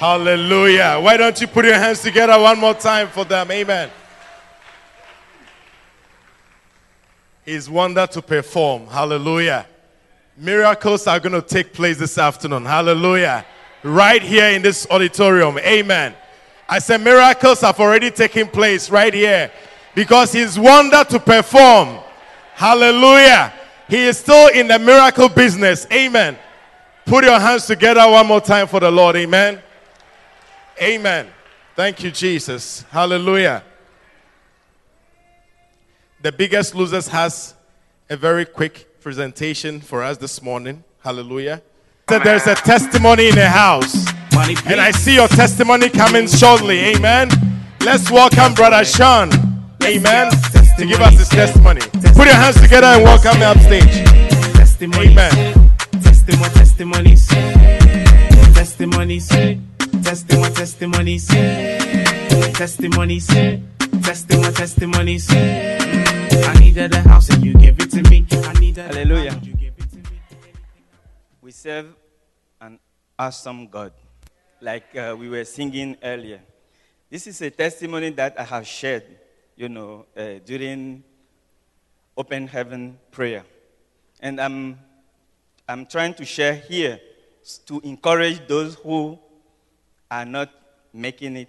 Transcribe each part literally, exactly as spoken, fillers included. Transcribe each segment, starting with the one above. Hallelujah. Why don't you put your hands together one more time for them? Amen. His wonder to perform. Hallelujah. Miracles are going to take place this afternoon. Hallelujah. Right here in this auditorium. Amen. I said miracles have already taken place right here because his wonder to perform. Hallelujah. He is still in the miracle business. Amen. Put your hands together one more time for the Lord. Amen. Amen. Thank you, Jesus. Hallelujah. The Biggest Losers has a very quick presentation for us this morning. Hallelujah. There's a testimony in the house. And I see your testimony coming shortly. Amen. Let's welcome Brother Sean. Amen. To give us his testimony. Put your hands together and welcome him upstage. Amen. Testimony, testimony, testimony. Testimony, testimony, testimony, testimony, testimony. I needed a house and you gave it to me. I needed Hallelujah. You gave it to me. We serve an awesome God, like uh, we were singing earlier. This is a testimony that I have shared, you know, uh, during Open Heaven prayer, and I'm I'm trying to share here to encourage those who are not making it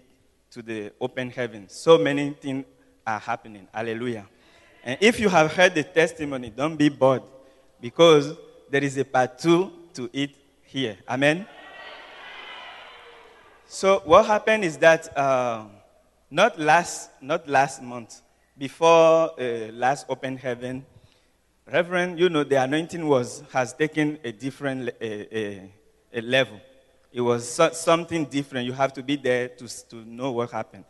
to the open heaven. So many things are happening. Hallelujah. And if you have heard the testimony, don't be bored, because there is a part two to it here. Amen? So what happened is that uh, not last not last month, before uh, last open heaven, Reverend, you know, the anointing was has taken a different uh, a, a level. It was so, something different. You have to be there to, to know what happened.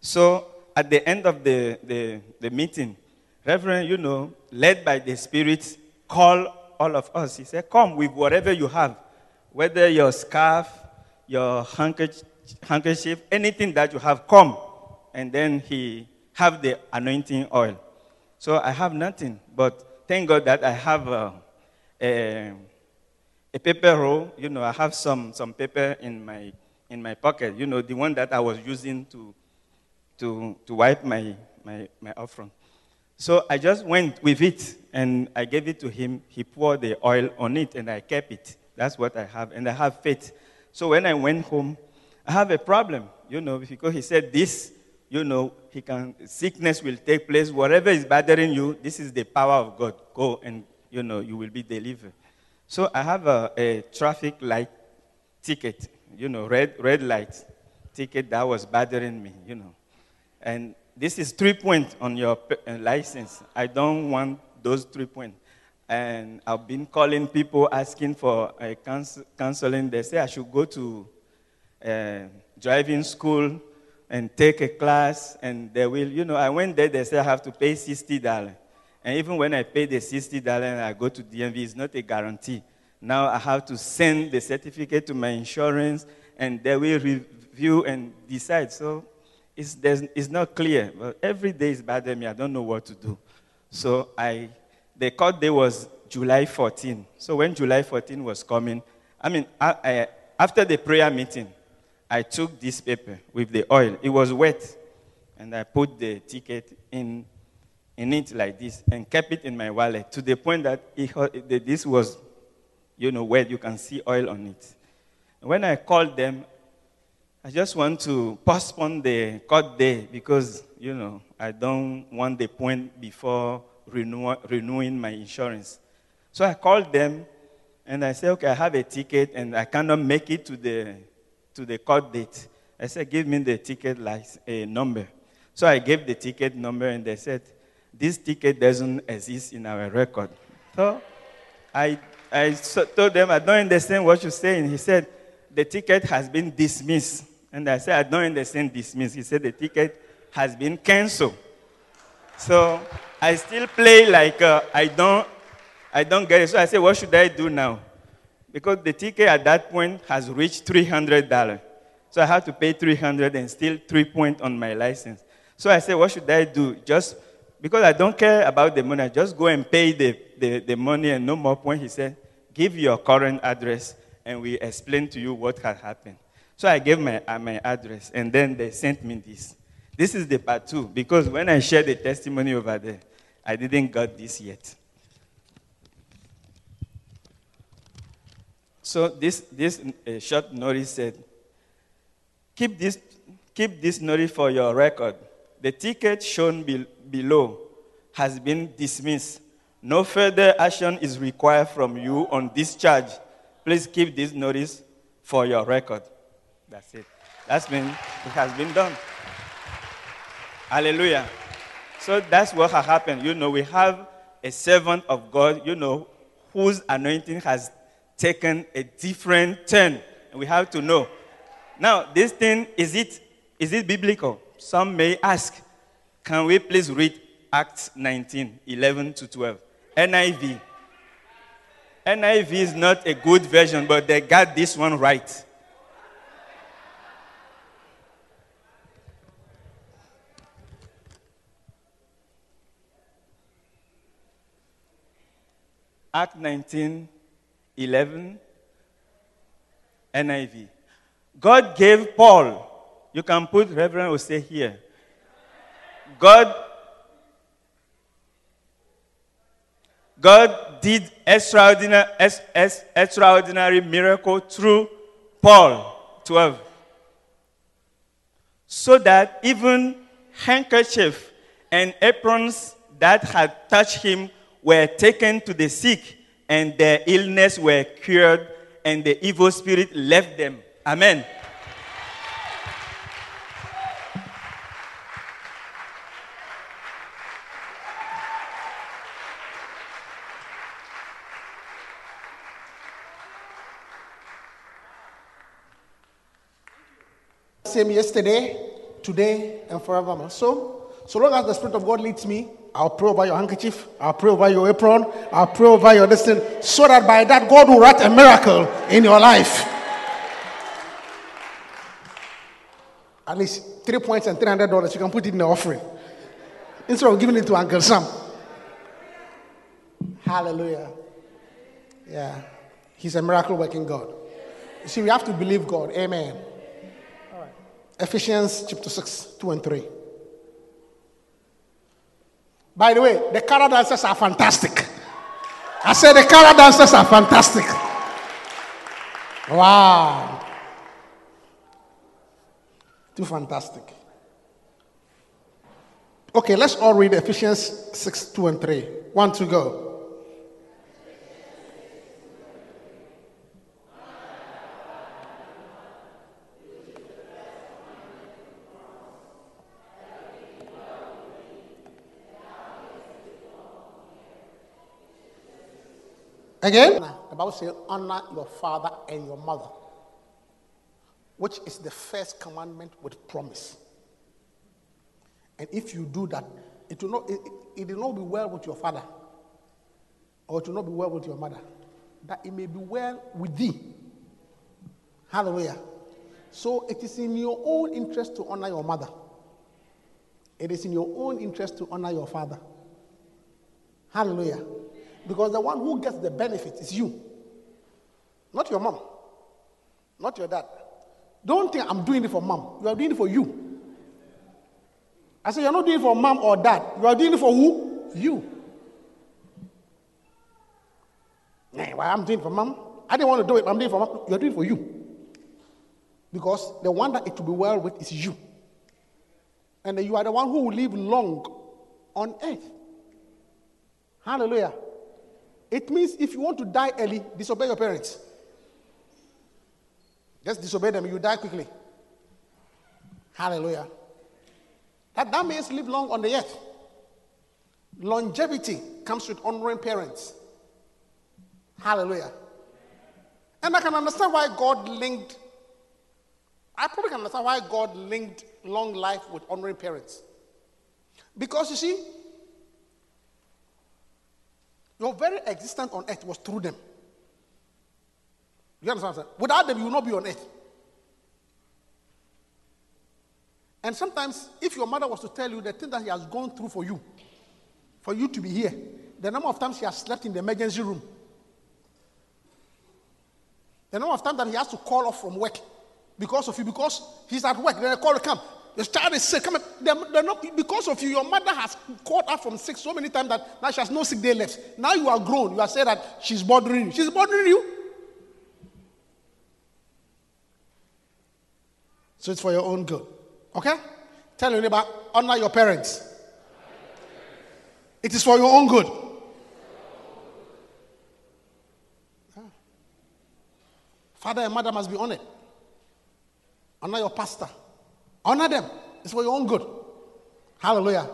So at the end of the, the, the meeting, Reverend, you know, led by the Spirit, called all of us. He said, come with whatever you have, whether your scarf, your handkerchief, handkerchief, anything that you have, come. And then he have the anointing oil. So I have nothing, but thank God that I have a, a A paper roll, you know, I have some some paper in my in my pocket, you know, the one that I was using to to to wipe my my my offering. So I just went with it and I gave it to him. He poured the oil on it and I kept it. That's what I have, and I have faith. So when I went home, I have a problem, you know, because he said this, you know, he can sickness will take place. Whatever is bothering you, this is the power of God. Go and you know you will be delivered. So I have a, a traffic light ticket, you know, red red light ticket that was bothering me, you know. And this is three points on your license. I don't want those three points. And I've been calling people asking for uh, counsel, counseling. They say I should go to uh, driving school and take a class, and they will, you know, I went there, they say I have to pay sixty dollars. And even when I pay the sixty dollars and I go to D M V, it's not a guarantee. Now I have to send the certificate to my insurance, and they will review and decide. So it's, it's not clear. But every day is bothering me. I don't know what to do. So I, the court day was July fourteenth. So when July fourteenth was coming, I mean, I, I, after the prayer meeting, I took this paper with the oil. It was wet, and I put the ticket in in it like this, and kept it in my wallet to the point that it, this was, you know, where you can see oil on it. When I called them, I just want to postpone the court day because, you know, I don't want the point before renew, renewing my insurance. So I called them, and I said, okay, I have a ticket, and I cannot make it to the, to the court date. I said, give me the ticket like a number. So I gave the ticket number, and they said, this ticket doesn't exist in our record. So I, I told them, I don't understand what you're saying. He said, the ticket has been dismissed. And I said, I don't understand dismissed. He said, the ticket has been canceled. So I still play like uh, I don't I don't get it. So I said, what should I do now? Because the ticket at that point has reached three hundred dollars. So I have to pay three hundred dollars and still three points on my license. So I said, what should I do? Just... because I don't care about the money, I just go and pay the, the, the money and no more point. He said, give your current address and we explain to you what had happened. So I gave my, uh, my address, and then they sent me this. This is the part two, because when I shared the testimony over there, I didn't got this yet. So this, this uh, short notice said, keep this, keep this notice for your record. The ticket shown be- below has been dismissed. No further action is required from you on this charge. Please keep this notice for your record. That's it. That's been, it has been done. Hallelujah. So that's what has happened. You know, we have a servant of God, you know, whose anointing has taken a different turn. And we have to know. Now, this thing, is it, is it biblical? Some may ask, can we please read Acts nineteen, eleven to twelve? N I V. N I V is not a good version, but they got this one right. Acts nineteen, eleven, N I V. God gave Paul. You can put Reverend Ose here. God, God did extraordinary, extraordinary miracle through Paul, twelve. So that even handkerchief and aprons that had touched him were taken to the sick, and their illness were cured, and the evil spirit left them. Amen. Same yesterday, today, and forevermore. So, so long as the Spirit of God leads me, I'll pray over your handkerchief, I'll pray over your apron, I'll pray over your destiny, so that by that God will write a miracle in your life. At least three points and three hundred dollars, you can put it in the offering, instead of giving it to Uncle Sam. Hallelujah. Yeah. He's a miracle working God. You see, we have to believe God. Amen. All right. Ephesians chapter six, two and three. By the way, the carol dancers are fantastic. I said the carol dancers are fantastic. Wow. Too fantastic. Okay, let's all read Ephesians six, two and three. One to go. Again, the Bible says, honor your father and your mother, which is the first commandment with promise. And if you do that, it will not, it, it will not be well with your father, or it will not be well with your mother, that it may be well with thee. Hallelujah. So it is in your own interest to honor your mother. It is in your own interest to honor your father. Hallelujah. Because the one who gets the benefit is you. Not your mom. Not your dad. Don't think I'm doing it for mom. You are doing it for you. I said, you're not doing it for mom or dad. You are doing it for who? You. Well, I'm doing it for mom. I didn't want to do it, but I'm doing it for mom. You're doing it for you. Because the one that it will be well with is you. And you are the one who will live long on earth. Hallelujah. It means if you want to die early, disobey your parents. Just disobey them, you die quickly. Hallelujah. That, that means live long on the earth. Longevity comes with honoring parents. Hallelujah. And I can understand why God linked, I probably can understand why God linked long life with honoring parents. Because you see, your very existence on earth was through them. You understand what I'm saying? Without them, you will not be on earth. And sometimes, if your mother was to tell you the thing that she has gone through for you, for you to be here, the number of times she has slept in the emergency room, the number of times that he has to call off from work because of you, because he's at work. Then they call to come. The child is sick. Come they're, they're not, because of you, your mother has called her from sick so many times that now she has no sick day left. Now you are grown. You are saying that she's bothering you. She's bothering you. So it's for your own good. Okay? Tell your neighbor, honor your parents. It is for your own good. Yeah. Father and mother must be honored. Honor your pastor. Honor them. It's for your own good. Hallelujah.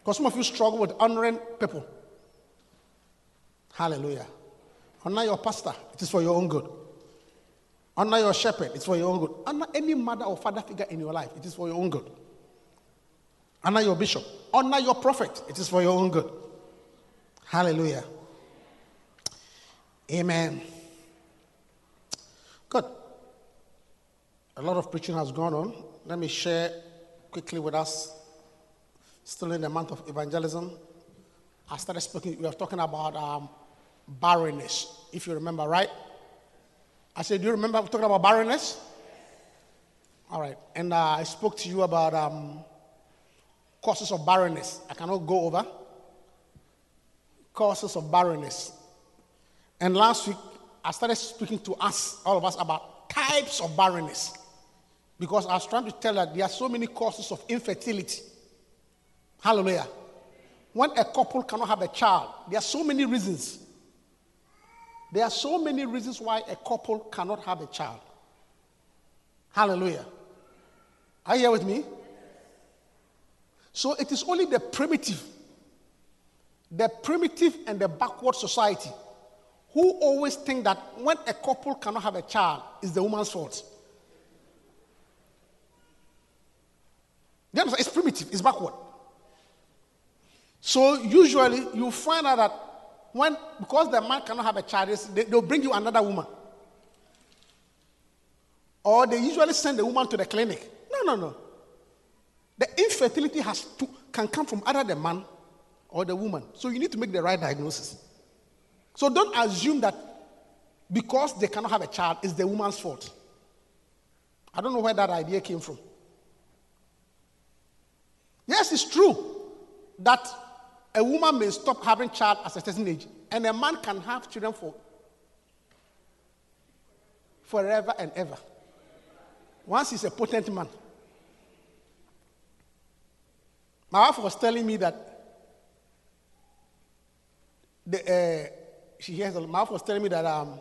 Because some of you struggle with honoring people. Hallelujah. Honor your pastor. It is for your own good. Honor your shepherd. It's for your own good. Honor any mother or father figure in your life. It is for your own good. Honor your bishop. Honor your prophet. It is for your own good. Hallelujah. Amen. Good. A lot of preaching has gone on. Let me share quickly with us. Still in the month of evangelism. I started speaking. We were talking about um, barrenness, if you remember, right? I said, do you remember talking about barrenness? All right. And uh, I spoke to you about... Um, Causes of barrenness. I cannot go over. Causes of barrenness. And last week, I started speaking to us, all of us, about types of barrenness. Because I was trying to tell that there are so many causes of infertility. Hallelujah. When a couple cannot have a child, there are so many reasons. There are so many reasons why a couple cannot have a child. Hallelujah. Are you here with me? So it is only the primitive, the primitive and the backward society who always think that when a couple cannot have a child, it's the woman's fault. It's primitive, it's backward. So usually you find out that when, because the man cannot have a child, they, they'll bring you another woman. Or they usually send the woman to the clinic. No, no, no. The infertility has to, can come from either the man or the woman. So you need to make the right diagnosis. So don't assume that because they cannot have a child, it's the woman's fault. I don't know where that idea came from. Yes, it's true that a woman may stop having child at a certain age, and a man can have children for forever and ever. Once he's a potent man. My wife was telling me that the, uh, she hears. My wife was telling me that um,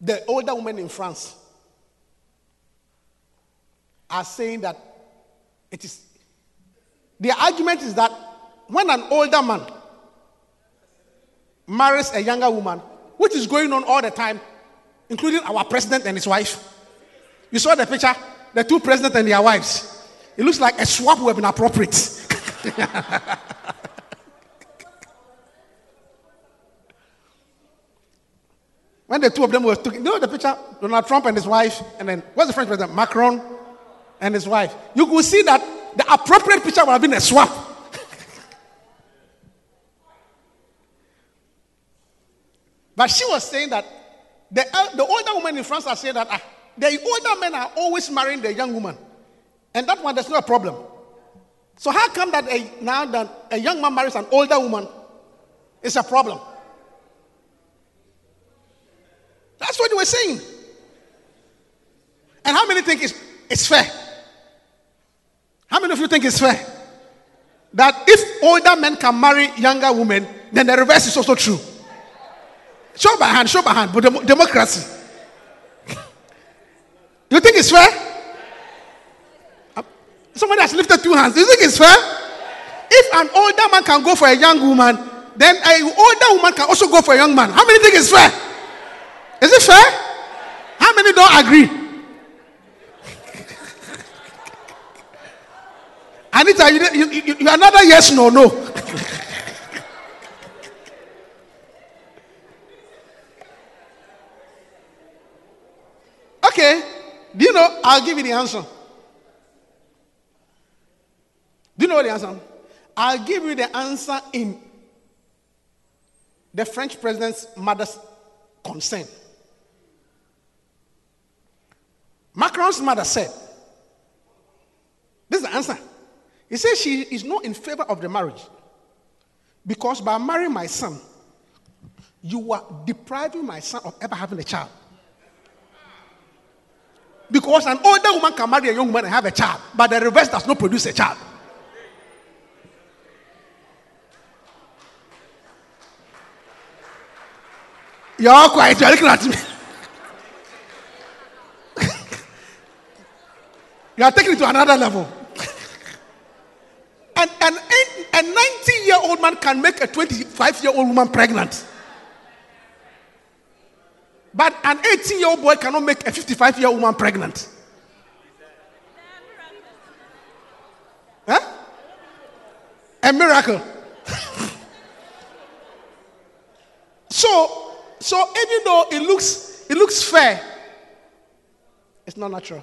the older women in France are saying that it is. Their argument is that when an older man marries a younger woman, which is going on all the time, including our president and his wife. You saw the picture, the two presidents and their wives. It looks like a swap would have been appropriate. When the two of them were talking, you know the picture? Donald Trump and his wife, and then, what's the French president? Macron and his wife. You could see that the appropriate picture would have been a swap. But she was saying that the, the older women in France are saying that ah, the older men are always marrying the young woman. And that one, there's no problem. So how come that a, now that a young man marries an older woman, it's a problem? That's what you were saying. And how many think it's, it's fair? How many of you think it's fair? That if older men can marry younger women, then the reverse is also true. Show by hand, show by hand, but dem- democracy. You think it's fair? Somebody has lifted two hands. Do you think it's fair? If an older man can go for a young woman, then an older woman can also go for a young man. How many think it's fair? Is it fair? How many don't agree? Anita, you, you, you, you another yes, no, no. Okay. Do you know? I'll give you the answer. Do you know the answer? I'll give you the answer in the French president's mother's consent. Aaron's mother said, this is the answer. He says she is not in favor of the marriage, because by marrying my son, you are depriving my son of ever having a child. Because an older woman can marry a young woman and have a child, but the reverse does not produce a child. You're all quiet, you're looking at me. You are taking it to another level. And an a ninety-year-old man can make a twenty-five-year-old woman pregnant. But an eighteen-year-old boy cannot make a fifty-five-year-old woman pregnant. Huh? A miracle. so, so even though it looks, it looks fair, it's not natural.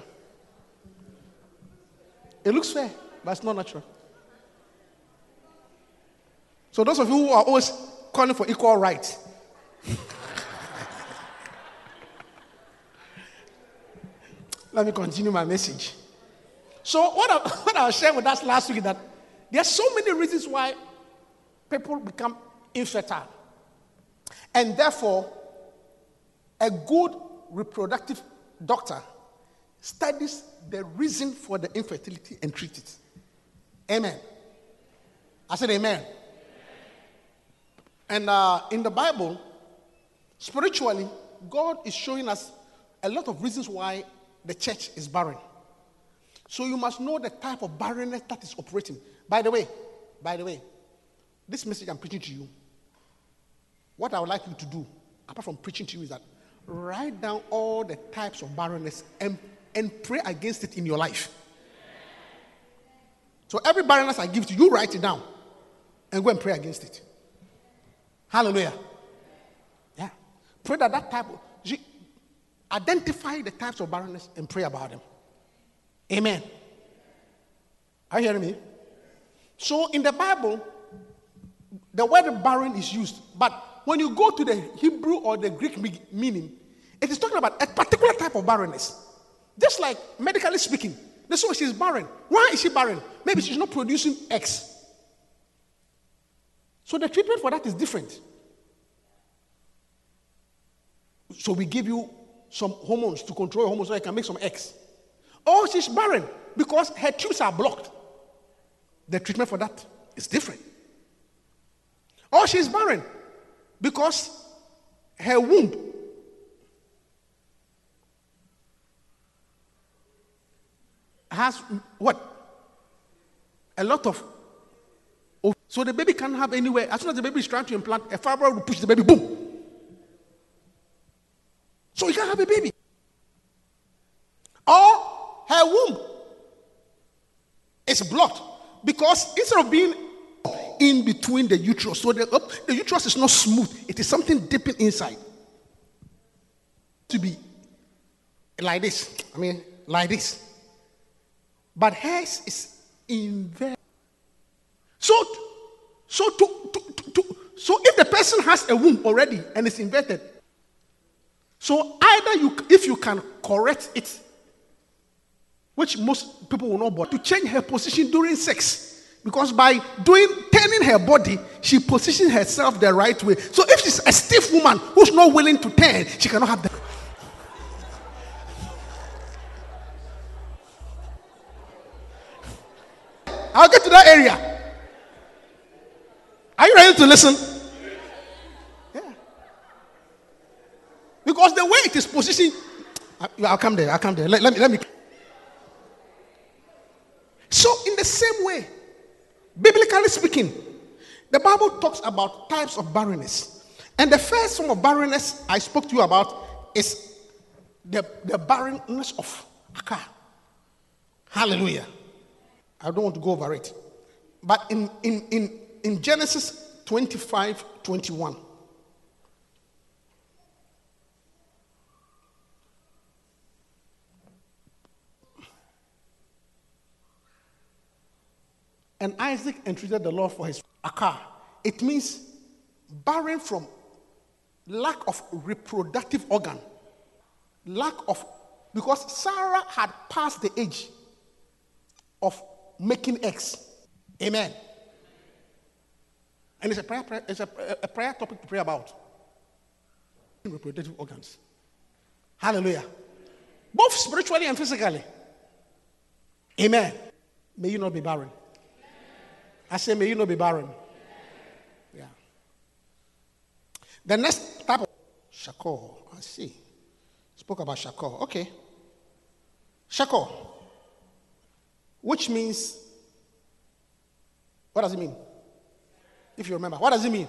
It looks fair, but it's not natural. So those of you who are always calling for equal rights, let me continue my message. So what I, what I shared with us last week is that there are so many reasons why people become infertile. And therefore, a good reproductive doctor studies the reason for the infertility and treats it. Amen. I said amen. Amen. And uh, in the Bible, spiritually, God is showing us a lot of reasons why the church is barren. So you must know the type of barrenness that is operating. By the way, by the way, this message I'm preaching to you, what I would like you to do, apart from preaching to you, is that write down all the types of barrenness and and pray against it in your life. So every barrenness I give to you, write it down and go and pray against it. Hallelujah. Yeah. Pray that that type of, you identify the types of barrenness and pray about them. Amen. Are you hearing me? So in the Bible, the word barren is used, but when you go to the Hebrew or the Greek meaning, it is talking about a particular type of barrenness. Just like medically speaking, this woman, she's barren. Why is she barren? Maybe she's not producing eggs. So the treatment for that is different. So we give you some hormones to control your hormones so you can make some eggs. Or she's barren because her tubes are blocked. The treatment for that is different. Or she's barren because her womb has what? A lot of. So the baby can't have anywhere. As soon as the baby is trying to implant, a fiber will push the baby, boom. So you can't have a baby. Or her womb is blocked because instead of being in between the uterus, so the, the uterus is not smooth, it is something dipping inside. To be like this. I mean, like this. But hers is inverted. So, so, to, to, to, so if the person has a womb already and it's inverted, so either you, if you can correct it, which most people will not bother, to change her position during sex. Because by doing turning her body, she positions herself the right way. So if she's a stiff woman who's not willing to turn, she cannot have the... I'll get to that area. Are you ready to listen? Yeah. Because the way it is positioned, I'll come there, I'll come there. Let, let me, let me. So in the same way, biblically speaking, the Bible talks about types of barrenness. And the first form of barrenness I spoke to you about is the, the barrenness of Akar. Hallelujah. I don't want to go over it. But in, in, in, in Genesis twenty-five twenty-one, and Isaac entreated the Lord for his Akar. It means barren from lack of reproductive organ, lack of Because Sarah had passed the age of making eggs. Amen. And it's a prayer, prayer it's a, a prayer topic to pray about. Reproductive organs. Hallelujah. Both spiritually and physically. Amen. May you not be barren. I say, may you not be barren. Yeah. The next type of Shakol. I see. Spoke about Shakol. Okay. Shakol. Which means, what does it mean? If you remember, what does it mean?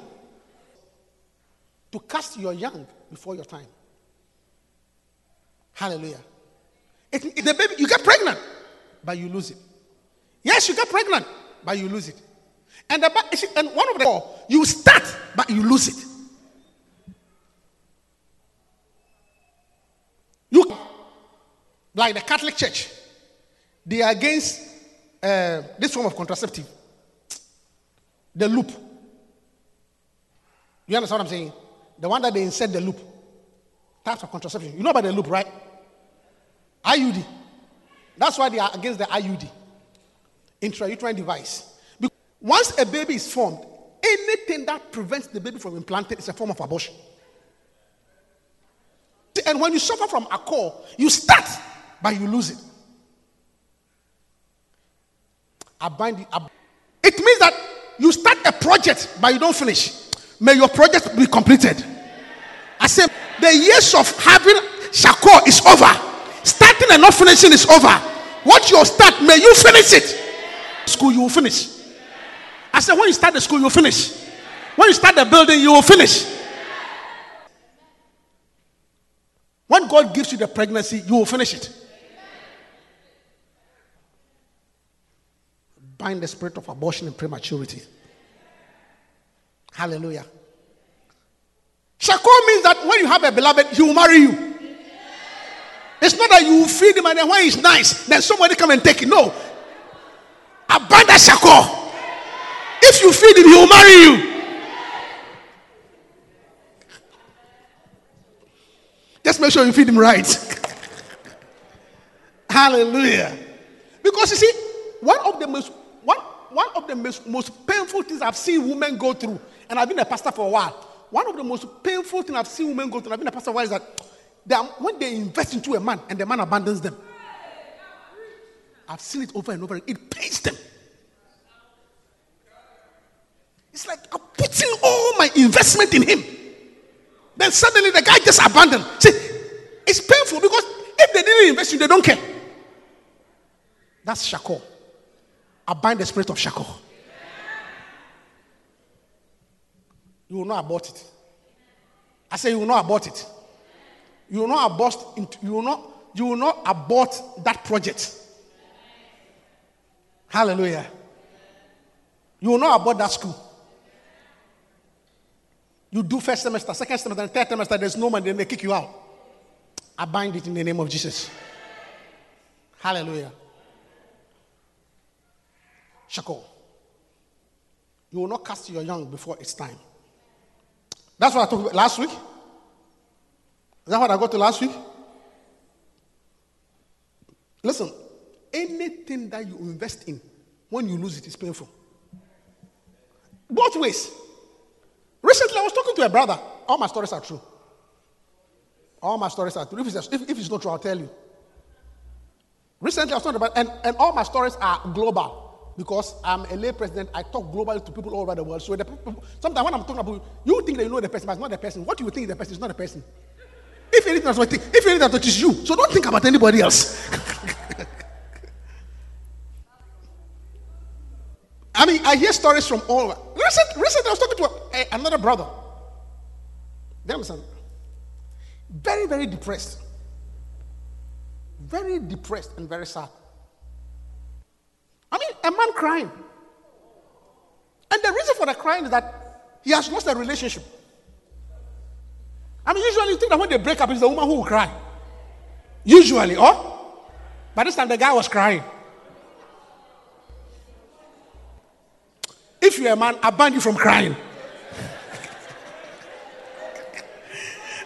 To cast your young before your time. Hallelujah. It, it, the baby, you get pregnant, but you lose it. Yes, you get pregnant, but you lose it. And the, and one of the four, you start, but you lose it. You, like the Catholic Church, they are against uh, this form of contraceptive. The loop. You understand what I'm saying? The one that they insert the loop. Types of contraception. You know about the loop, right? I U D. That's why they are against the I U D. Intrauterine device. Because once a baby is formed, anything that prevents the baby from implanting is a form of abortion. And when you suffer from Akar, you start, but you lose it. I bind the, I, it means that you start a project, but you don't finish. May your project be completed. I said, the years of having Shakol is over. Starting and not finishing is over. What you start, may you finish it. School, you will finish. I said, when you start the school, you will finish. When you start the building, you will finish. When God gives you the pregnancy, you will finish it. Bind the spirit of abortion and prematurity. Hallelujah. Shakol means that when you have a beloved, he will marry you. It's not that you feed him and then when he's nice, then somebody come and take it. No. Abandon Shakol. If you feed him, he will marry you. Just make sure you feed him right. Hallelujah. Because you see, one of the most one One of the most, most painful things I've seen women go through, and I've been a pastor for a while, one of the most painful things I've seen women go through, and I've been a pastor for a while, is that they are, when they invest into a man and the man abandons them. I've seen it over and over again. It pains them. It's like, I'm putting all my investment in him. Then suddenly the guy just abandoned. See, it's painful because if they didn't invest in you, they don't care. That's Shakol. I bind the spirit of Shakol. You will not abort it. I say you will not abort it. You will not abort. Into, you will not. You will not abort that project. Hallelujah. You will not abort that school. You do first semester, second semester, and third semester. There's no money, then they kick you out. I bind it in the name of Jesus. Hallelujah. Shakol. You will not cast your young before its time. That's what I talked about last week. Is that what I got to last week? Listen, anything that you invest in, when you lose it, is painful. Both ways. Recently, I was talking to a brother. All my stories are true. All my stories are true. If it's, if, if it's not true, I'll tell you. Recently, I was talking about, and, and all my stories are global. Because I'm a lay president, I talk globally to people all over the world. So the people, sometimes when I'm talking about you, you think that you know the person, but it's not the person. What you think is the person is not the person. If anything that's what you think, if anything that's what is you. So don't think about anybody else. I mean, I hear stories from all over. Recently, recently I was talking to a, a, another brother. You understand? Very, very depressed. Very depressed and very sad. I mean, a man crying. And the reason for the crying is that he has lost a relationship. I mean, usually you think that when they break up, it's the woman who will cry. Usually, oh? By this time, the guy was crying. If you're a man, I ban you from crying.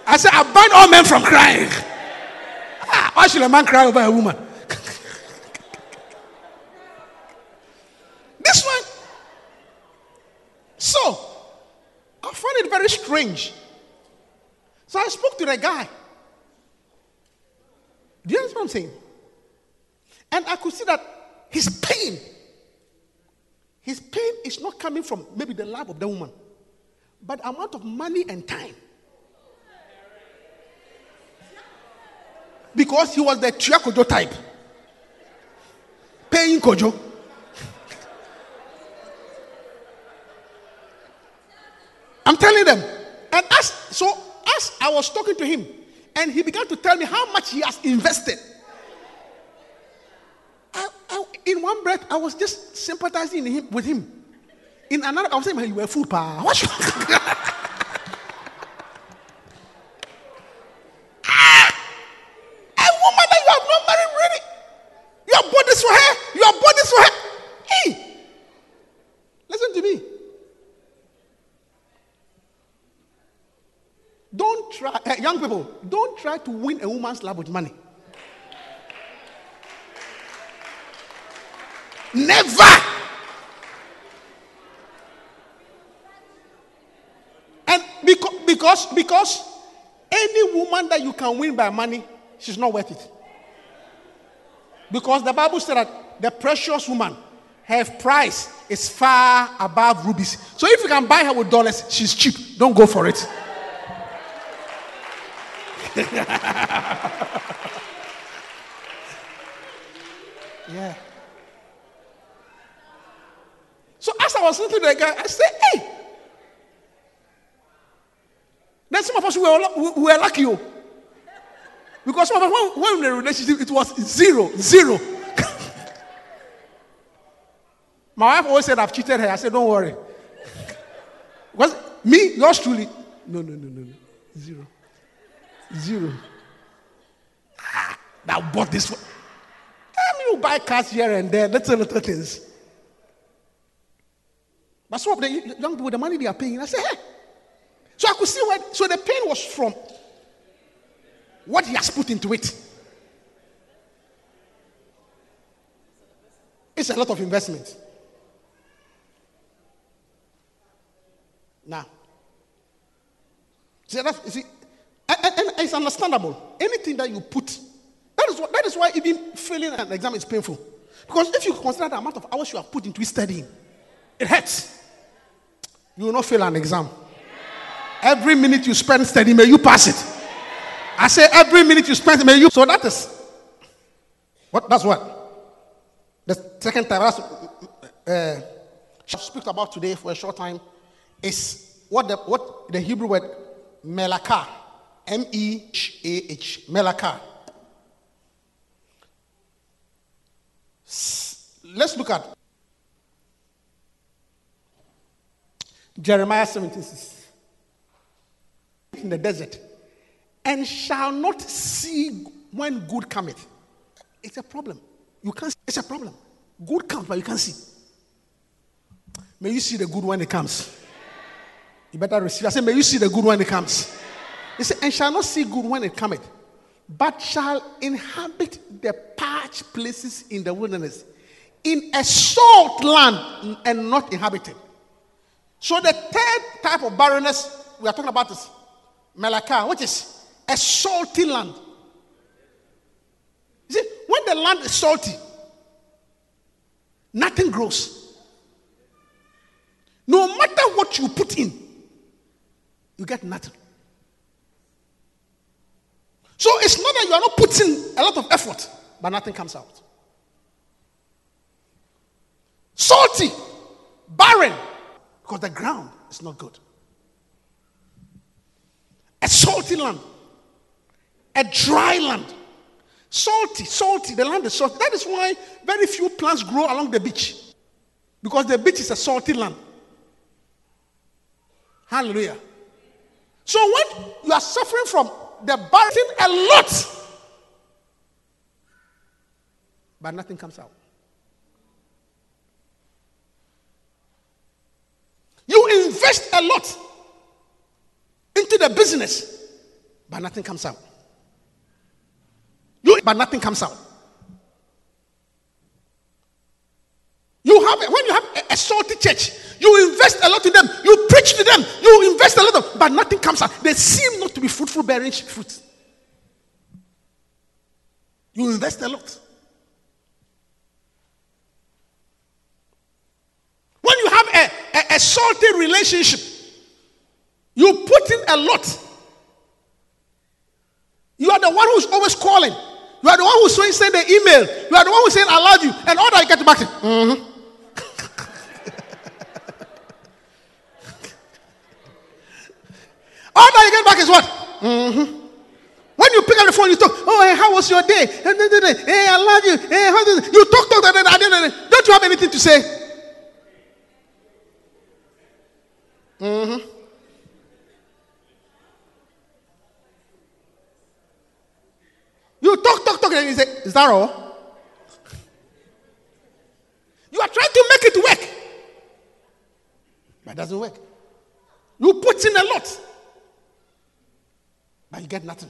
I said, I ban all men from crying. Ah, Why should a man cry over a woman? This one. So, I find it very strange. So I spoke to the guy. Do you understand what I'm saying? And I could see that his pain, his pain is not coming from maybe the love of the woman, but amount of money and time. Because he was the Tsiyah Kojo type. Paying Kojo. I'm telling them. And as so as I was talking to him, and he began to tell me how much he has invested. I, I, in one breath, I was just sympathizing him, with him. In another, I was saying, hey, you are a fool, pa. What you young people, don't try to win a woman's love with money. Never. And because, because, because any woman that you can win by money, she's not worth it. Because the Bible said that the precious woman, her price is far above rubies. So if you can buy her with dollars, she's cheap. Don't go for it. Yeah. So as I was listening to the guy, I said, hey. Then some of us were, we were lucky. Because some of us, when we were in a relationship, it was zero, zero. My wife always said I've cheated her. I said, don't worry. Was me, yours truly? No, no, no, no, no. Zero. Zero. Ah, now bought this one. Damn, you buy cars here and there, little, little things. But some of the young people, the money they are paying, I say, hey. So I could see where, so the pain was from what he has put into it. It's a lot of investment. Now, see, that's, see, and it's understandable. Anything that you put, that is, what, that is why even failing an exam is painful. Because if you consider the amount of hours you have put into studying, it hurts. You will not fail an exam. Every minute you spend studying, may you pass it. I say every minute you spend, may you. So that is, what? That's what? The second time, that's, uh, I speak about today for a short time, is what the, what the Hebrew word Melaka. M E H A H, Melaka. Let's look at Jeremiah seventeen six. In the desert, and shall not see when good cometh. It's a problem. You can't. It's a problem. Good comes, but you can't see. May you see the good when it comes. You better receive. I say, may you see the good when it comes. He said, and shall not see good when it cometh, but shall inhabit the parched places in the wilderness, in a salt land and not inhabited. So the third type of barrenness we are talking about is Melaka, which is a salty land. You see, when the land is salty, nothing grows. No matter what you put in, you get nothing. So it's not that you are not putting a lot of effort, but nothing comes out. Salty, barren, because the ground is not good. A salty land, a dry land, salty, salty, the land is salty. That is why very few plants grow along the beach, because the beach is a salty land. Hallelujah. So when you are suffering from the barren a lot, but nothing comes out. You invest a lot into the business, but nothing comes out. You but nothing comes out. You have when you have a, a salty church, you invest a lot in them, you preach to them, you invest a lot of, but nothing comes out. They seem not to be fruitful, bearing fruit. You invest a lot. When you have a, a, a salty relationship, you put in a lot. You are the one who's always calling. You are the one who's saying send the email. You are the one who's saying I love you, and all that you get back to. Mm-hmm. All that you get back is what? Mm-hmm. When you pick up the phone, you talk. Oh, hey, how was your day? Hey, I love you. Hey, how did you talk? Talk. Don't you have anything to say? Mm-hmm. You talk, talk, talk, and you say, is that all? You are trying to make it work. But it doesn't work. You put in a lot. But you get nothing.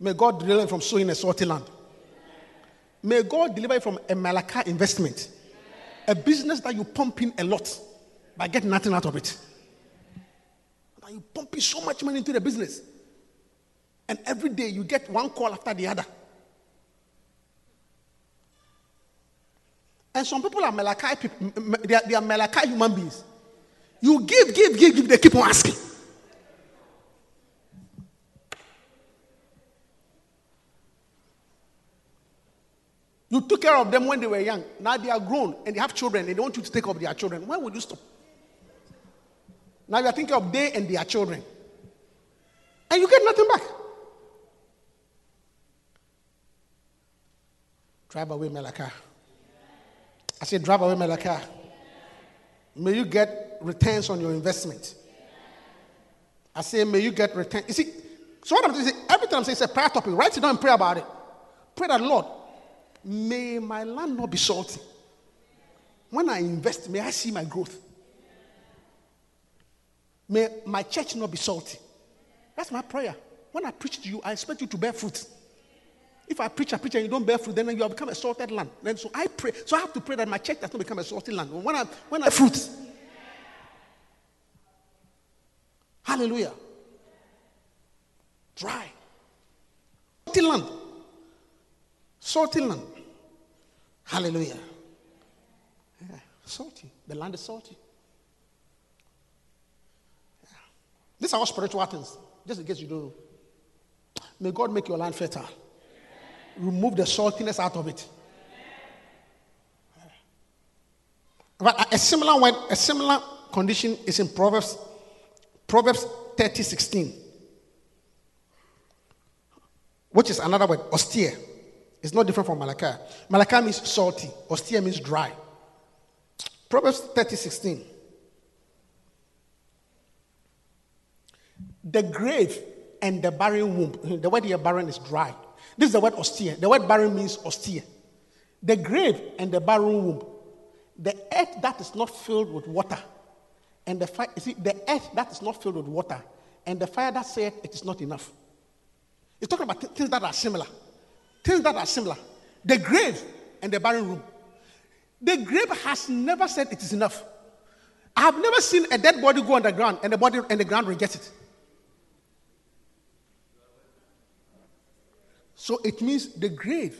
May God deliver you from sowing in a salty land. May God deliver you from a Melaka investment. A business that you pump in a lot, but get nothing out of it. That you pump in so much money into the business. And every day you get one call after the other. And some people are Malakai people. They are, they are Malakai human beings. You give, give, give, give. They keep on asking. You took care of them when they were young. Now they are grown and they have children. They don't want you to take care of their children. When would you stop? Now you are thinking of they and their children. And you get nothing back. Drive away Melaka. I said, drive away Melaka. May you get returns on your investment. I say, may you get returns. You see, so what I'm saying, every time I'm saying it's a prayer topic, write it down and pray about it. Pray that, Lord, may my land not be salty. When I invest, may I see my growth. May my church not be salty. That's my prayer. When I preach to you, I expect you to bear fruit. If I preach, I preach, and you don't bear fruit, then you have become a salted land. Then so I pray. So I have to pray that my church does not become a salted land. When I when I fruit, hallelujah. Dry, salty land, salty land, hallelujah. Yeah. Salty. The land is salty. Yeah. These are all spiritual things. Just in case you don't know. May God make your land fertile. Remove the saltiness out of it. But a similar word, a similar condition is in Proverbs, Proverbs thirty sixteen, which is another word, austere. It's not different from Malachi. Malachi means salty. Austere means dry. Proverbs thirty sixteen. The grave and the barren womb. The word here barren is dry. This is the word austere. The word barren means austere. The grave and the barren womb. The earth that is not filled with water. And the fire, you see, the earth that is not filled with water. And the fire that saith it is not enough. It's talking about th- things that are similar. Things that are similar. The grave and the barren womb. The grave has never said it is enough. I have never seen a dead body go on the ground and the body and the ground rejects it. So it means the grave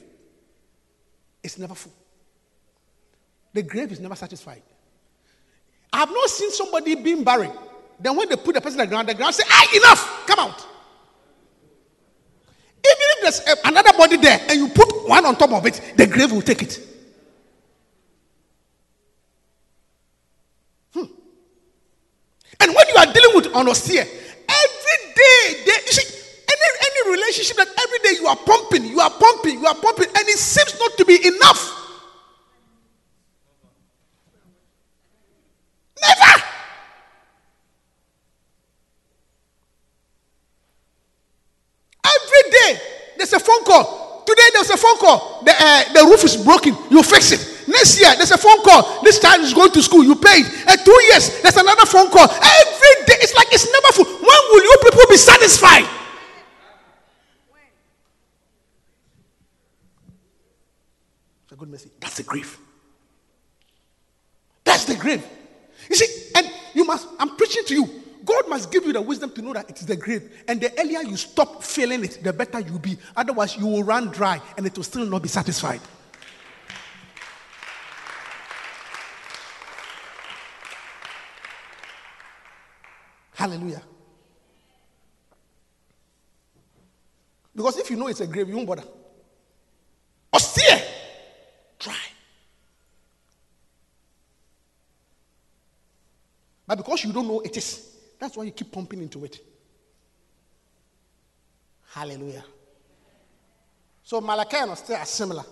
is never full. The grave is never satisfied. I have not seen somebody being buried. Then when they put the person in the ground, the ground says, ah, enough, come out. Even if there's another body there and you put one on top of it, the grave will take it. Hmm. And when you are dealing with anosia, every day, they, you see, any relationship that every day you are pumping, you are pumping, you are pumping, and it seems not to be enough. Never. Every day there's a phone call. Today there's a phone call. The, uh, the roof is broken. You fix it. Next year there's a phone call. This child is going to school. You pay it. And two years there's another phone call. Every day it's like it's never full. When will you people be satisfied? good message. That's the grave. That's the grave. You see, and you must, I'm preaching to you. God must give you the wisdom to know that it is the grave. And the earlier you stop feeling it, the better you'll be. Otherwise, you will run dry and it will still not be satisfied. Hallelujah. Because if you know it's a grave, you won't bother. Or steer. Try. But because you don't know it is, that's why you keep pumping into it. Hallelujah. So Malachi and Ostea are similar.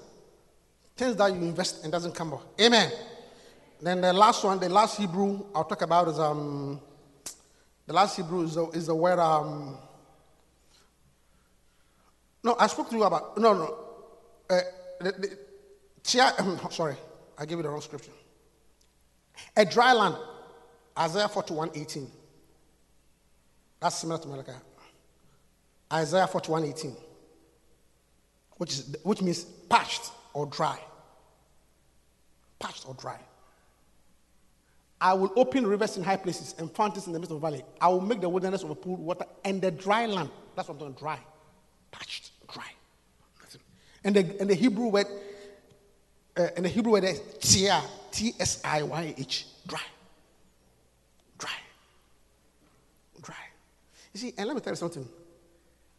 Things that you invest and doesn't come back. Amen. Then the last one, the last Hebrew I'll talk about is um. The last Hebrew is the, is the word, um, no, I spoke to you about, no, no, uh, the, the, Tsiyah, um, sorry, I gave you the wrong scripture. A dry land, Isaiah forty-one eighteen. That's similar to Melaka. Isaiah forty-one eighteen, which is, which means parched or dry. Parched or dry. I will open rivers in high places and fountains in the midst of a valley. I will make the wilderness of a pool of water and the dry land. That's what I'm talking about, dry. Parched, dry. And the, and the Hebrew word, uh, and the Hebrew word is tsiyah, T S I Y H, dry. Dry. Dry. You see, and let me tell you something.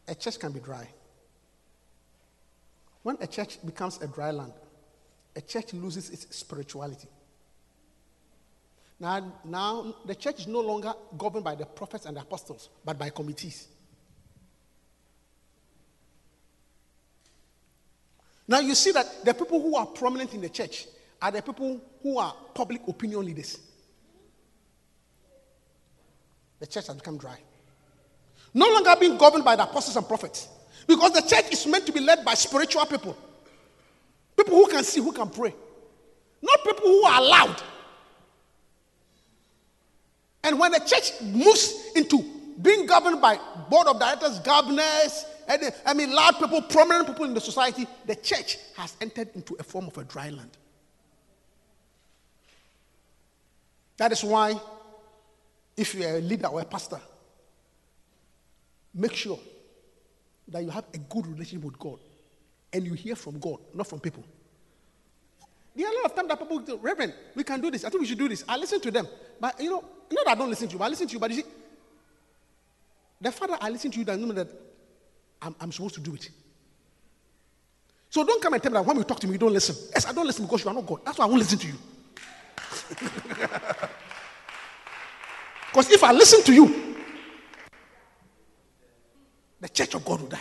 A church can be dry. When a church becomes a dry land, a church loses its spirituality. Now, now, the church is no longer governed by the prophets and the apostles, but by committees. Now, you see that the people who are prominent in the church are the people who are public opinion leaders. The church has become dry. No longer being governed by the apostles and prophets, because the church is meant to be led by spiritual people. People who can see, who can pray. Not people who are loud. And when the church moves into being governed by board of directors, governors, and, I mean, loud people, prominent people in the society, the church has entered into a form of a dry land. That is why, if you are a leader or a pastor, make sure that you have a good relationship with God and you hear from God, not from people. There are a lot of times that people say, Reverend, we can do this. I think we should do this. I listen to them. But, you know, not that I don't listen to you, but I listen to you. But you see, the fact that I listen to you doesn't mean that I'm, I'm supposed to do it. So don't come and tell me that when you talk to me, you don't listen. Yes, I don't listen because you are not God. That's why I won't listen to you. Because if I listen to you, the church of God will die.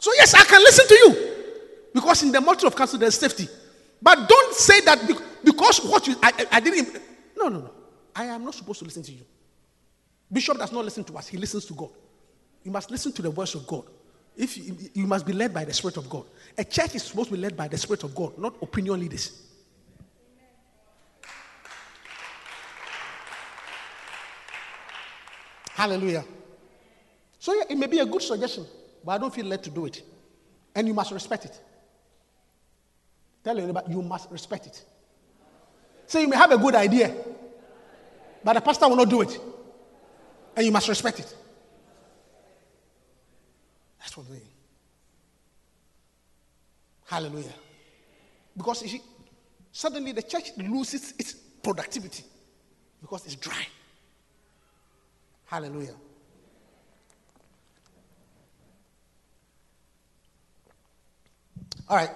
So yes, I can listen to you. Because in the matter of counsel, there's safety. But don't say that because what you, I, I didn't, no, no, no. I am not supposed to listen to you. Bishop does not listen to us. He listens to God. You must listen to the voice of God. If you, you must be led by the Spirit of God. A church is supposed to be led by the Spirit of God, not opinion leaders. Hallelujah. So yeah, it may be a good suggestion, but I don't feel led to do it. And you must respect it. Tell you, you must respect it. So you may have a good idea, but the pastor will not do it. And you must respect it. That's what they mean. Hallelujah. Because you see, suddenly the church loses its productivity because it's dry. Hallelujah. All right.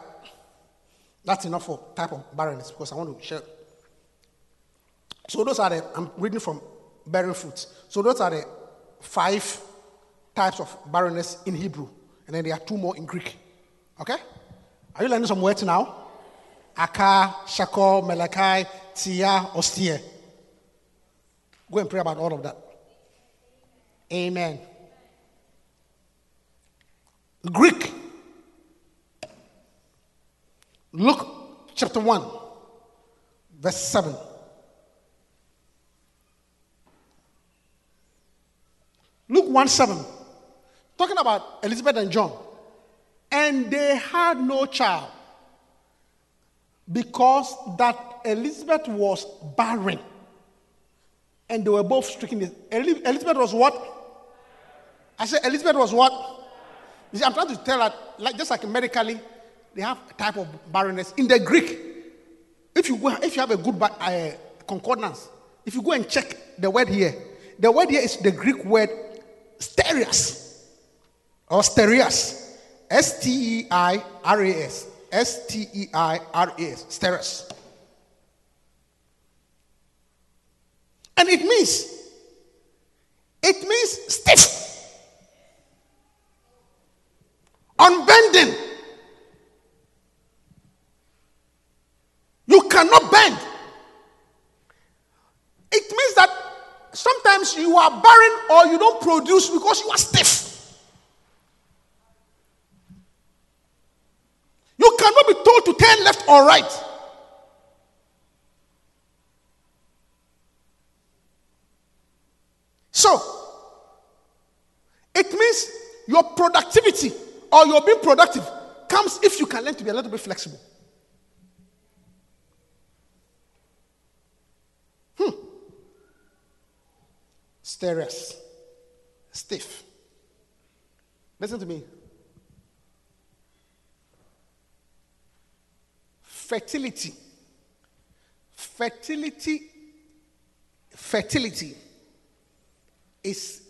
That's enough for type of barrenness because I want to share. So those are the, I'm reading from Bearing Fruits. So those are the five types of barrenness in Hebrew. And then there are two more in Greek. Okay? Are you learning some words now? Akar, Shakol, Melaka, Tsiyah, Ostia. Go and pray about all of that. Amen. Greek. Luke chapter one, verse seven. Luke one seven. Talking about Elizabeth and John. And they had no child. because that Elizabeth was barren, and they were both stricken. Elizabeth was what? I said Elizabeth was what? You see, I'm trying to tell her, like, just like medically, they have a type of barrenness. In the Greek, if you go, if you have a good uh, concordance, if you go and check the word here, the word here is the Greek word stereos or stereos, S T E I R A S, S T E I R A S, stereos. And it means, it means stiff, unbending. You cannot bend. It means that sometimes you are barren or you don't produce because you are stiff. You cannot be told to turn left or right. So, it means your productivity or your being productive comes if you can learn to be a little bit flexible. Hmm. Stereous. Stiff. Listen to me. Fertility. Fertility. Fertility. Is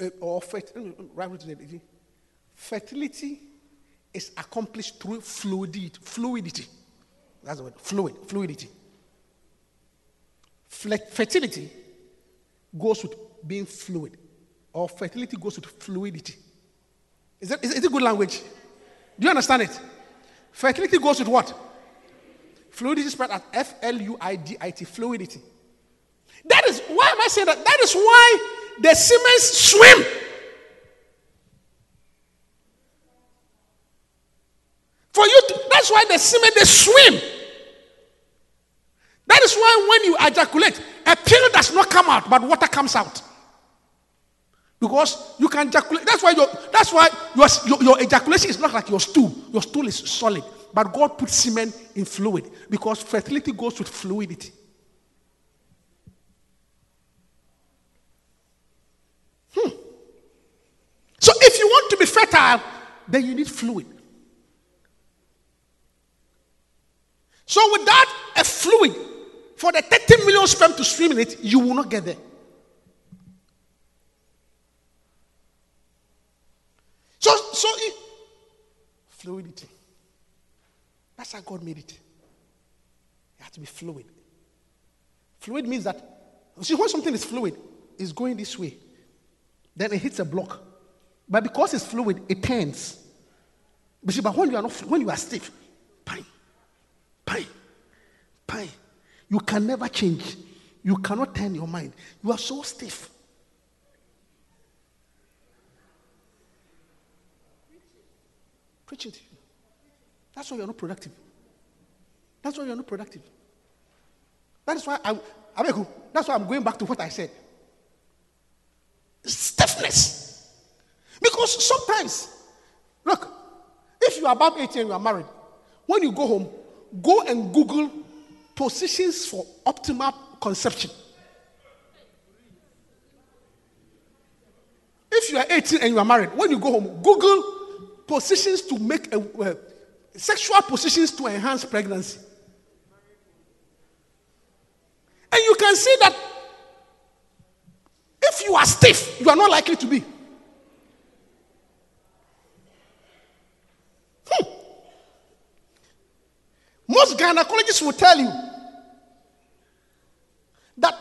uh, or fert- fertility is accomplished through fluidity. Fluidity. That's the word. Fluid. Fluidity. Fle- fertility goes with being fluid, or fertility goes with fluidity. Is that is, is it good language? Do you understand it? Fertility goes with what? Fluidity is spelled as F L U I D I T. Fluidity. That is why am I saying that? That is why. The semen swim. For you, to, that's why the semen they swim. That is why when you ejaculate, a pill does not come out, but water comes out. Because you can ejaculate. That's why your that's why your, your, your ejaculation is not like your stool. Your stool is solid, but God puts semen in fluid because fertility goes with fluidity. Hmm. So if you want to be fertile, then you need fluid. So without a fluid, for the thirty million sperm to swim in it, you will not get there. So, so it, fluidity. That's how God made it. You have to be fluid. Fluid means that, see, when something is fluid, it's going this way. Then it hits a block. But because it's fluid, it turns. But, see, but when you are not, when you are stiff, pine, pine, pine, you can never change. You cannot turn your mind. You are so stiff. Preach it. That's why you are not productive. That's why you are not productive. That is why I, I that's why I'm going back to what I said. Stiffness. Because sometimes, look, if you are above eighty and you are married, when you go home, go and Google positions for optimal conception. If you are eighteen and you are married, when you go home, Google positions to make a, uh, sexual positions to enhance pregnancy. And you can see that if you are stiff, you are not likely to be. Hmm. Most gynecologists will tell you that.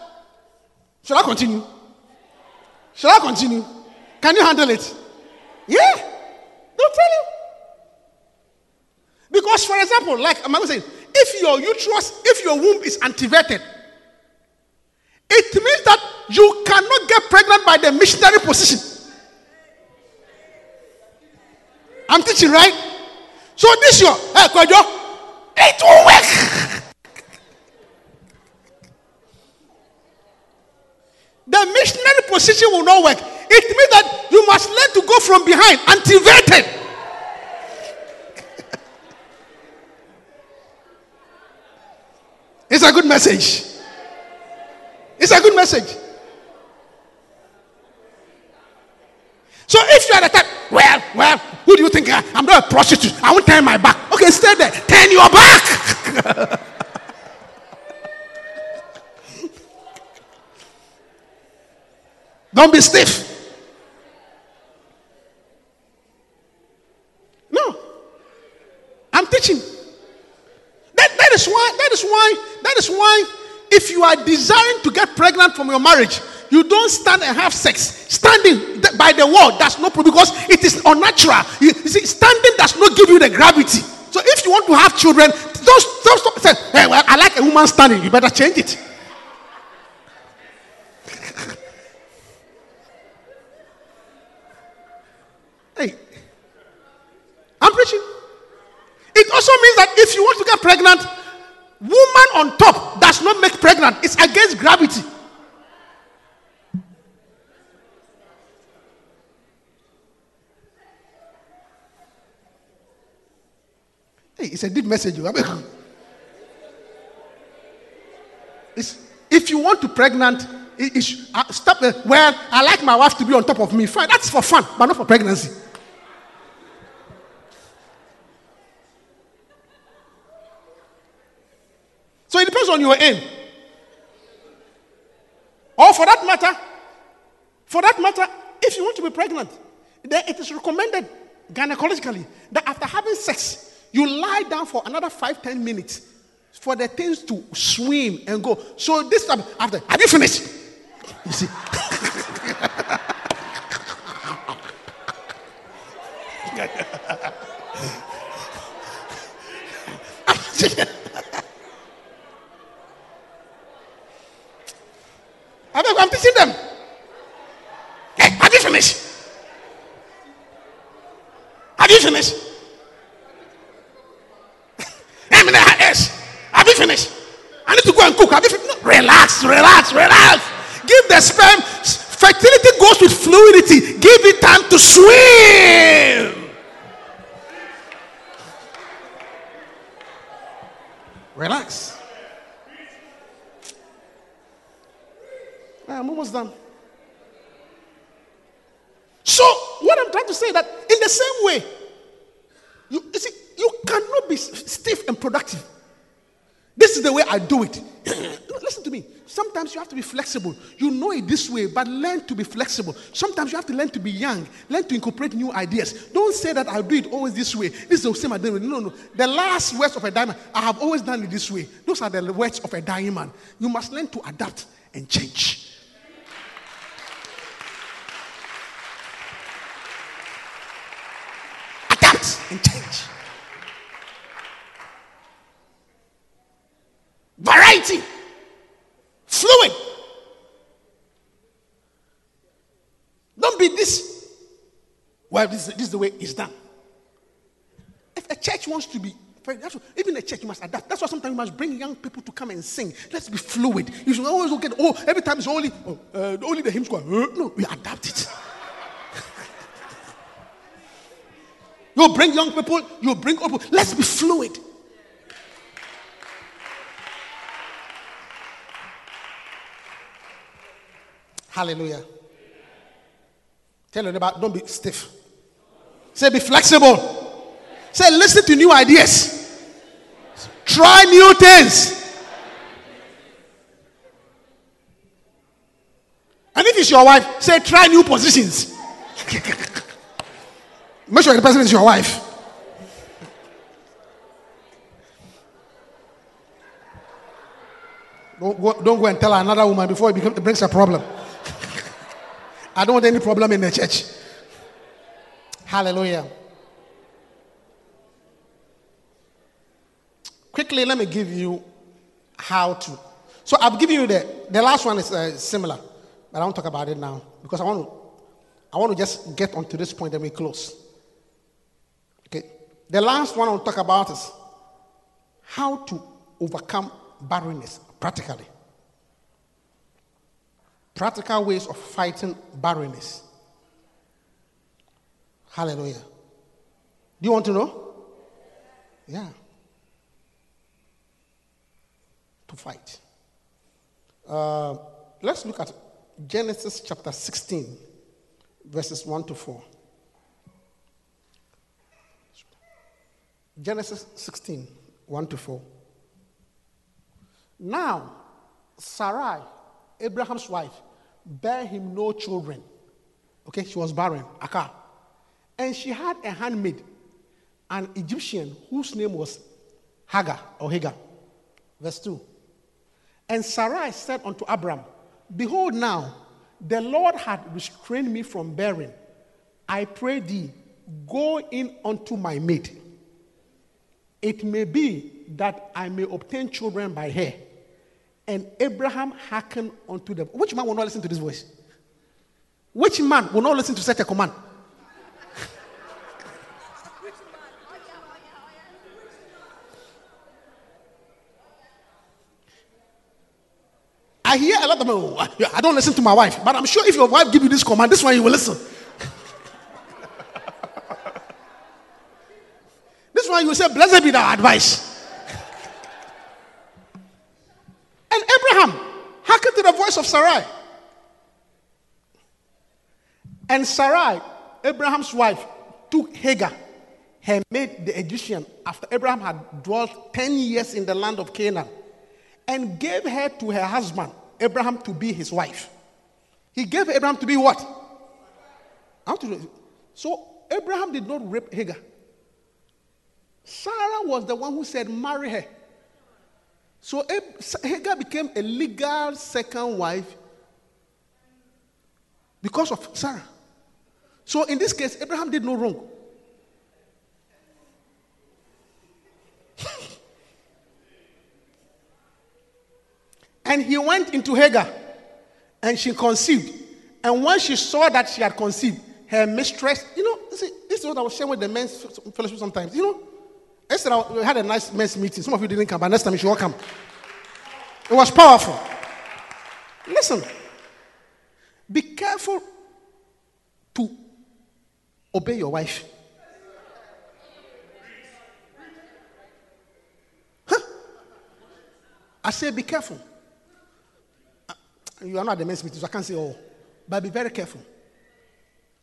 Shall I continue? Shall I continue? Can you handle it? Yeah. They'll tell you. Because, for example, like I'm saying, if your uterus, if your womb is antiverted, it means that you cannot get pregnant by the missionary position. I'm teaching, right? So this year, hey, Kwajo, it will work. The missionary position will not work. It means that you must learn to go from behind, antiverted. It's a good message. It's a good message. So if you are the type, well, well, who do you think? I, I'm not a prostitute. I won't turn my back. Okay, stay there. Turn your back. Don't be stiff. No. I'm teaching. That, that is why, that is why, that is why if you are desiring to get pregnant from your marriage, you don't stand and have sex. Standing by the wall does not, because it is unnatural. You, you see, standing does not give you the gravity. So if you want to have children, don't stop. Say, hey, well, I like a woman standing. You better change it. I'm preaching. It also means that if you want to get pregnant, woman on top does not make pregnant. It's against gravity. Hey, it's a deep message. It's, if you want to pregnant, it, it, uh, stop. Uh, well, I like my wife to be on top of me. Fine, that's for fun, but not for pregnancy. So it depends on your aim. Or for that matter, for that matter, if you want to be pregnant, then it is recommended gynecologically that after having sex, you lie down for another five, ten minutes for the things to swim and go. So this time after, have you finished? You see. I'm teaching them. Hey, have you finished? Have you finished? I mean, have you finished? I need to go and cook. Have you finished? No. Relax, relax, relax. Give the sperm. Fertility goes with fluidity. Give it time to swim. Relax. I'm almost done. So, what I'm trying to say is that in the same way, you, you see, you cannot be stiff and productive. This is the way I do it. Listen to me. Sometimes you have to be flexible. You know it this way, but learn to be flexible. Sometimes you have to learn to be young. Learn to incorporate new ideas. Don't say that I'll do it always this way. This is the same idea. No, no. The last words of a dying man, I have always done it this way. Those are the words of a dying man. You must learn to adapt and change. And change. Variety. Fluid. Don't be this. Well, this, this is the way it's done. If a church wants to be, even a church, you must adapt. That's why sometimes you must bring young people to come and sing. Let's be fluid. You should always look at, oh, every time it's only, oh, uh, only the hymn squad. No, we adapt it. You bring young people, you bring old people. Let's be fluid. Hallelujah. Tell them about, don't be stiff. Say, be flexible. Say, listen to new ideas. Try new things. And if it's your wife, say, try new positions. Make sure the person is your wife. Don't go, don't go and tell another woman before it, becomes, it brings a problem. I don't want any problem in the church. Hallelujah. Quickly, let me give you how to. So I'll give you the, the last one is uh, similar, but I won't talk about it now because I want to, I want to just get onto this point and we close. Okay. The last one I'll talk about is how to overcome barrenness practically. Practical ways of fighting barrenness. Hallelujah. Do you want to know? Yeah. to fight. Uh, let's look at Genesis chapter sixteen, verses one to four. Genesis sixteen, one to four. Now, Sarai, Abraham's wife, bare him no children. Okay, she was barren, Akar. And she had a handmaid, an Egyptian, whose name was Hagar, or Hagar. Verse two. And Sarai said unto Abram, Behold now, the Lord hath restrained me from bearing. I pray thee, go in unto my maid. It may be that I may obtain children by her. And Abraham hearkened unto them. Which man will not listen to this voice? Which man will not listen to such a command? I hear a lot of them, I don't listen to my wife. But I'm sure if your wife gives you this command, this one you will listen. This one you will say, blessed be thy advice. And Abraham hearkened to the voice of Sarai. And Sarai, Abraham's wife, took Hagar, her maid, the Egyptian, after Abraham had dwelt ten years in the land of Canaan, and gave her to her husband, Abraham, to be his wife. He gave Abraham to be what? I want to do so Abraham did not rape Hagar. Sarah was the one who said, marry her. So Hagar became a legal second wife because of Sarah. So in this case, Abraham did no wrong. And he went into Hagar, and she conceived. And when she saw that she had conceived, her mistress, you know, see, this is what I was sharing with the men's fellowship sometimes. You know, yesterday we had a nice men's meeting. Some of you didn't come, but next time you should all come. It was powerful. Listen, be careful to obey your wife. Huh? I say be careful. You are not at the men's meeting, so I can't say all. But be very careful.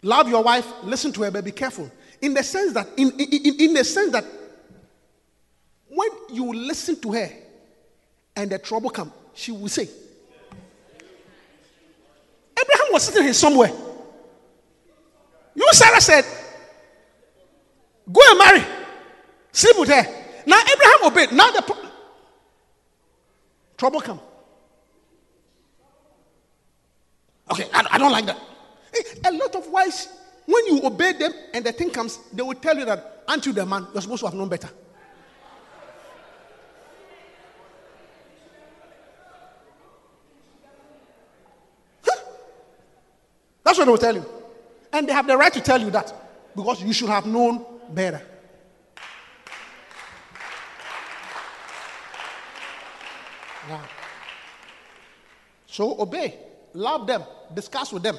Love your wife, listen to her, but be careful. In the sense that, in, in, in the sense that when you listen to her and the trouble comes, she will say. Abraham was sitting here somewhere. You know, Sarah said, go and marry. Sleep with her. Now Abraham obeyed. Now the pro- trouble comes. Okay, I, I don't like that. A lot of wives, when you obey them and the thing comes, they will tell you that, aren't you the man? You're supposed to have known better. Huh? That's what they will tell you. And they have the right to tell you that because you should have known better. Yeah. So obey. Love them. Discuss with them.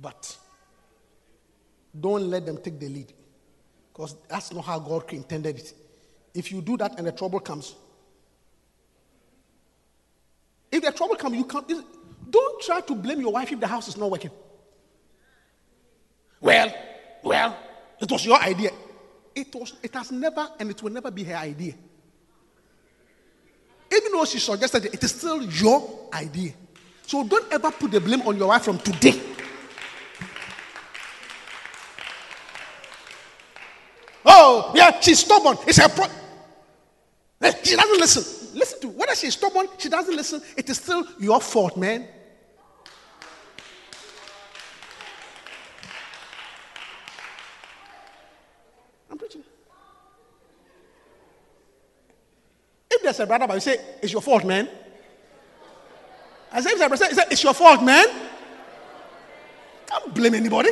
But don't let them take the lead. Because that's not how God intended it. If you do that and the trouble comes, if the trouble comes, you can't. Don't try to blame your wife if the house is not working. Well, well, it was your idea. It was. It has never and it will never be her idea. Even though she suggested it, it is still your idea. So don't ever put the blame on your wife from today. Oh, yeah, she's stubborn. It's her problem. She doesn't listen. Listen to whether she's stubborn, she doesn't listen. It is still your fault, man. I'm preaching. There's a brother, but you say, it's your fault, man. I say, it's your fault, man. Can't blame anybody.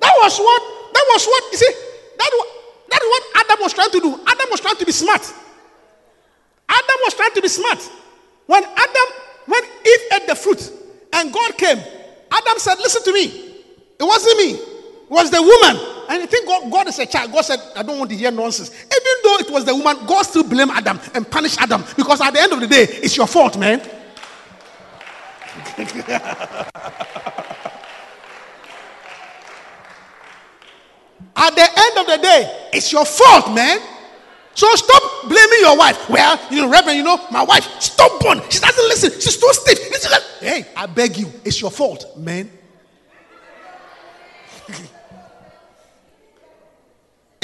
That was what, that was what, you see, that, that is what Adam was trying to do. Adam was trying to be smart. Adam was trying to be smart. When Adam, when Eve ate the fruit and God came, Adam said, listen to me. It wasn't me. It was the woman. And I think God, God is a child. God said, I don't want to hear nonsense. Even though it was the woman, God still blamed Adam and punished Adam. Because at the end of the day, it's your fault, man. At the end of the day, it's your fault, man. So stop blaming your wife. Well, you know, Reverend, you know, my wife, stubborn. She doesn't listen. She's too stiff. Hey, I beg you, it's your fault, man.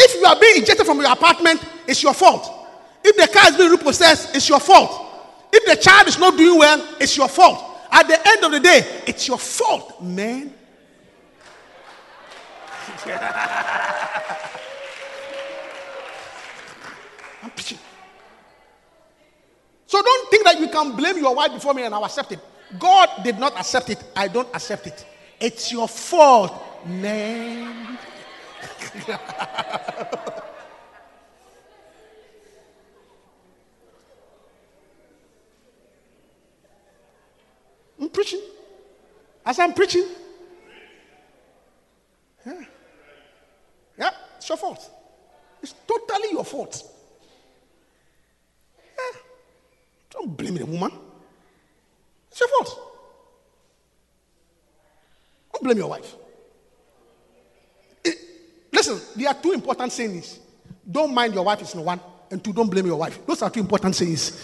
If you are being ejected from your apartment, it's your fault. If the car is being repossessed, it's your fault. If the child is not doing well, it's your fault. At the end of the day, it's your fault, man. I'm preaching. So don't think that you can blame your wife before me and I'll accept it. God did not accept it. I don't accept it. It's your fault, man. I'm preaching. As I'm preaching. Yeah. Yeah, it's your fault. It's totally your fault. Yeah. Don't blame the woman. It's your fault. Don't blame your wife. It, listen, there are two important sayings. Don't mind your wife is no one. And two, don't blame your wife. Those are two important sayings.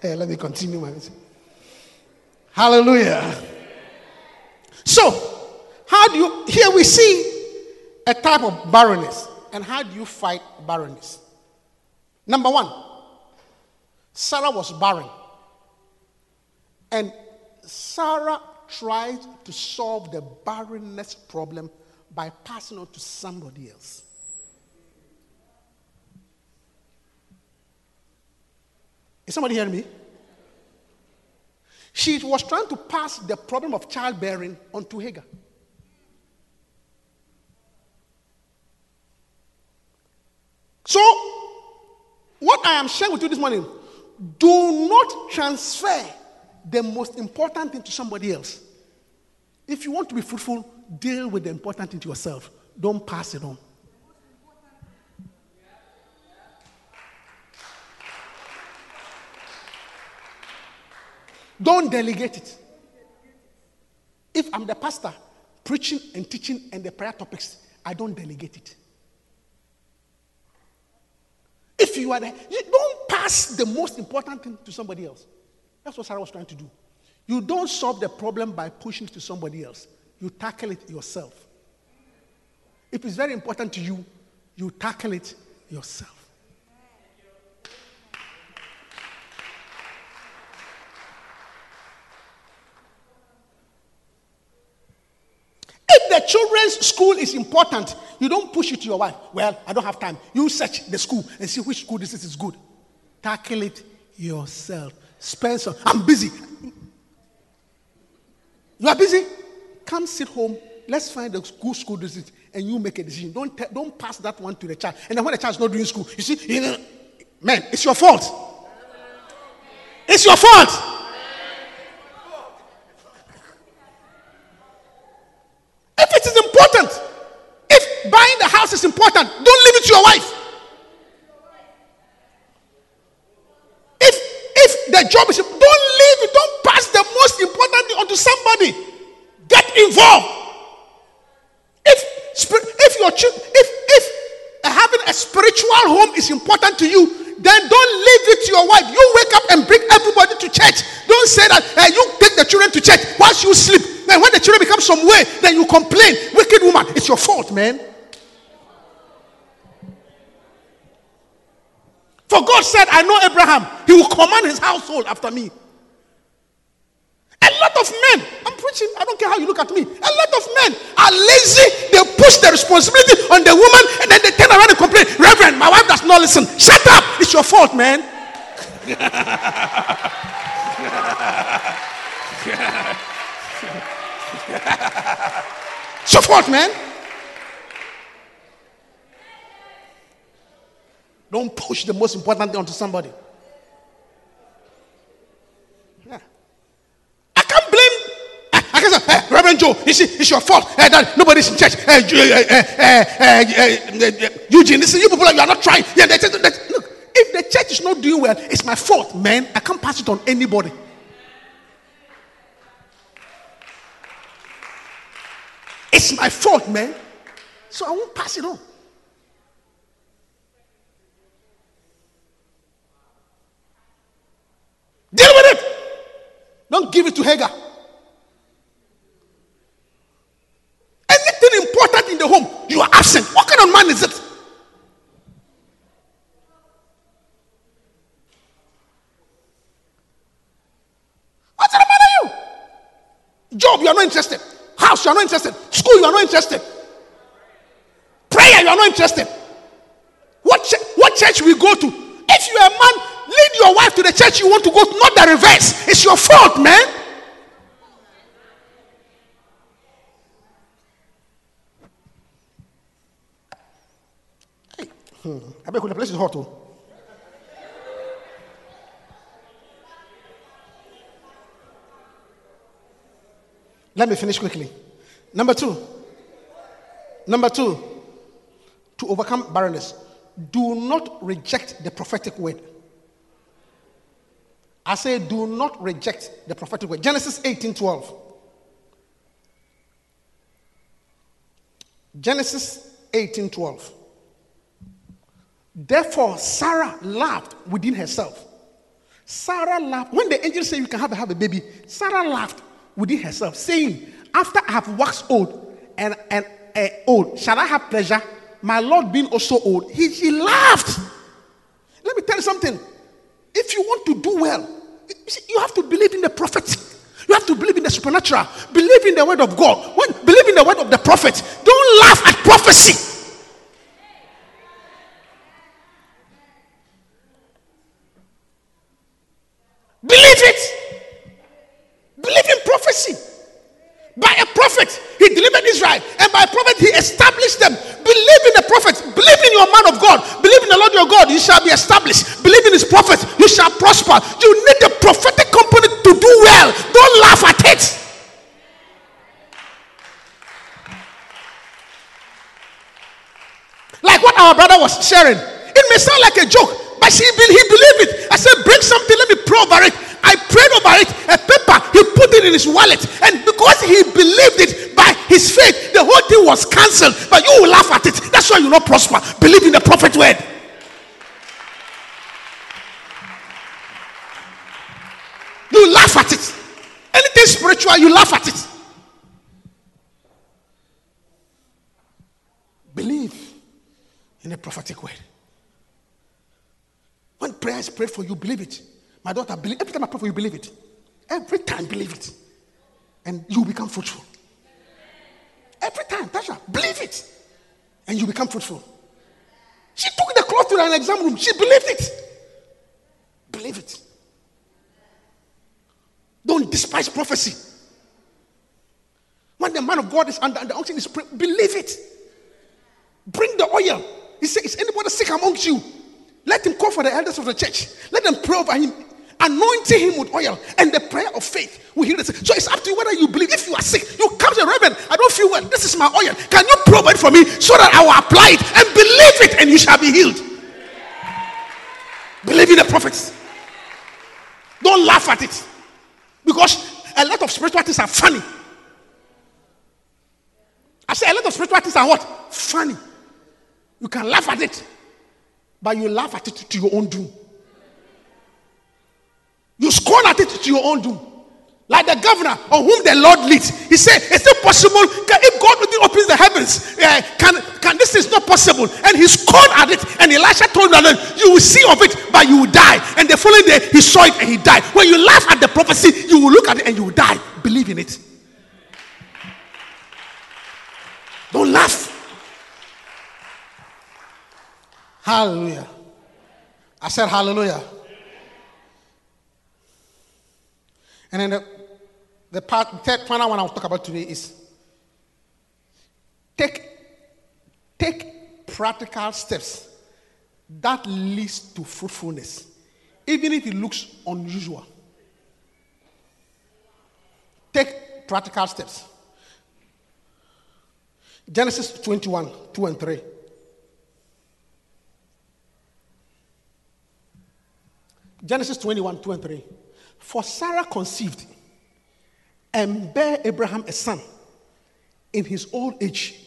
Hey, let me continue my message. Hallelujah. So, how do you, here we see a type of barrenness. And how do you fight barrenness? Number one, Sarah was barren. And Sarah tried to solve the barrenness problem by passing on to somebody else. Is somebody hearing me? She was trying to pass the problem of childbearing onto Hagar. So, what I am sharing with you this morning, do not transfer the most important thing to somebody else. If you want to be fruitful, deal with the important thing to yourself. Don't pass it on. Don't delegate it. If I'm the pastor, preaching and teaching and the prayer topics, I don't delegate it. If you are there, you don't pass the most important thing to somebody else. That's what Sarah was trying to do. You don't solve the problem by pushing it to somebody else. You tackle it yourself. If it's very important to you, you tackle it yourself. The children's school is important. You don't push it to your wife. Well, I don't have time. You search the school and see which school this is good. Tackle it yourself. Spend some. I'm busy. You are busy? Come sit home. Let's find the school school district and you make a decision. Don't te- don't pass that one to the child. And then when the child's not doing school, you see, you know, man, it's your fault. It's your fault. If it is important, if buying the house is important, don't leave it to your wife. If if the job is, don't leave it, don't pass the most important thing onto somebody. Get involved. If if your if if having a spiritual home is important to you, then don't leave it to your wife. You wake up and bring everybody to church. Don't say that uh, you take the children to church whilst you sleep. Then when the children become some way, then you complain. Wicked woman, it's your fault, man. For God said, I know Abraham. He will command his household after me. A lot of men, I'm preaching, I don't care how you look at me. A lot of men are lazy. They push the responsibility on the woman and then they turn around and complain, Reverend, my wife does not listen. Shut up. It's your fault, man. It's your fault, man. Don't push the most important thing onto somebody. your, it's, it's your fault uh, that nobody's in church. Uh, uh, uh, uh, uh, uh, Eugene, listen, you people are, you are not trying. Yeah, that, that, that. Look, if the church is not doing well, it's my fault, man. I can't pass it on anybody. It's my fault, man. So I won't pass it on. Deal with it. Don't give it to Hagar. Anything important in the home, you are absent. What kind of man is it? What's the matter with you? Job, you are not interested. House, you are not interested. School, you are not interested. Prayer, you are not interested. What, ch- what church we go to? If you are a man, lead your wife to the church you want to go to, not the reverse. It's your fault, man. Hey, hmm. I bet the place is hot, too. Let me finish quickly. Number two. Number two. To overcome barrenness, do not reject the prophetic word. I say, do not reject the prophetic word. Genesis eighteen twelve. Genesis eighteen twelve. Therefore, Sarah laughed within herself. Sarah laughed. When the angel said you can have, have a baby, Sarah laughed within herself, saying, after I have waxed old and, and uh, old, shall I have pleasure? My Lord being also old. He, he laughed. Let me tell you something. If you want to do well, you have to believe in the prophet. You have to believe in the supernatural. Believe in the word of God. When, believe in the word of the prophet. Don't laugh at prophecy. Believe it. Believe in prophecy. By a prophet, he delivered Israel. And by a prophet, he established them. Believe in the prophet. Believe in your man of God. Believe in the Lord your God. You shall be established. Believe in his prophet. You shall prosper. You need the prophetic component to do well. Don't laugh at it. Like what our brother was sharing. It may sound like a joke, but he believed it. I said, bring something. Let me pray over it. I prayed over it. A paper. He put it in his wallet. And because he believed it by his faith, the whole thing was cancelled. But you will laugh at it. That's why you will not prosper. Believe in the prophet word. You laugh at it. Anything spiritual, you laugh at it. Believe in the prophetic word. When prayer is prayed for, you believe it. My daughter, believe, every time I pray for you, believe it. Every time, believe it. And you become fruitful. Every time, Tasha, believe it. And you become fruitful. She took the cloth to an exam room. She believed it. Believe it. Don't despise prophecy. When the man of God is under the unction, is pre- believe it. Bring the oil. He says, is anybody sick amongst you? Let him call for the elders of the church. Let them pray over him. Anointing him with oil and the prayer of faith will heal the sick. So it's up to you whether you believe. If you are sick, you come to the Reverend. I don't feel well. This is my oil. Can you provide for me so that I will apply it and believe it and you shall be healed? Believe in the prophets. Don't laugh at it. Because a lot of spiritual things are funny. I say a lot of spiritual things are what? Funny. You can laugh at it. But you laugh at it to your own doom. You scorn at it to your own doom. Like the governor on whom the Lord leads. He said, is it possible? Can, if God really opens the heavens, uh, can, can this is not possible? And he scorned at it. And Elisha told him, you will see of it, but you will die. And the following day, he saw it and he died. When you laugh at the prophecy, you will look at it and you will die. Believe in it. Don't laugh. Hallelujah. I said hallelujah. And then the, the part, the third final one I will talk about today is take, take practical steps that leads to fruitfulness, even if it looks unusual. Take practical steps. Genesis twenty-one, two and three. Genesis twenty-one, two and three. For Sarah conceived and bare Abraham a son in his old age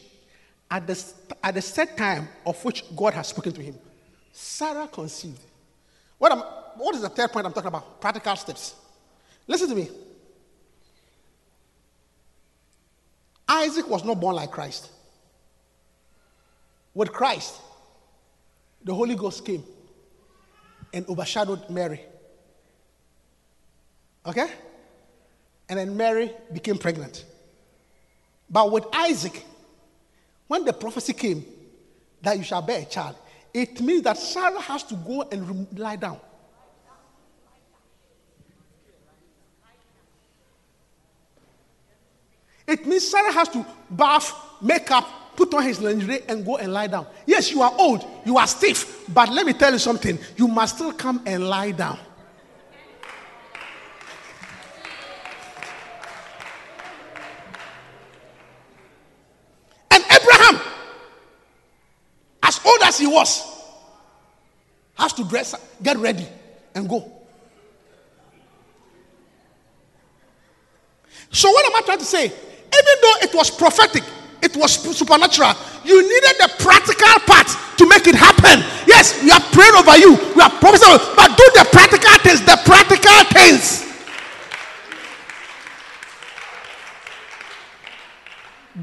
at the, at the set time of which God has spoken to him. Sarah conceived. What, am, what is the third point I'm talking about? Practical steps. Listen to me. Isaac was not born like Christ. With Christ, the Holy Ghost came and overshadowed Mary. Okay? And then Mary became pregnant. But with Isaac, when the prophecy came that you shall bear a child, it means that Sarah has to go and lie down. It means Sarah has to bath, make up, put on his lingerie, and go and lie down. Yes, you are old, you are stiff, but let me tell you something. You must still come and lie down. And Abraham, as old as he was, has to dress, get ready, and go. So what am I trying to say? Even though it was prophetic, it was supernatural, you needed the practical part to make it happen. Yes, we are praying over you, we are promising, but do the practical things, the practical things.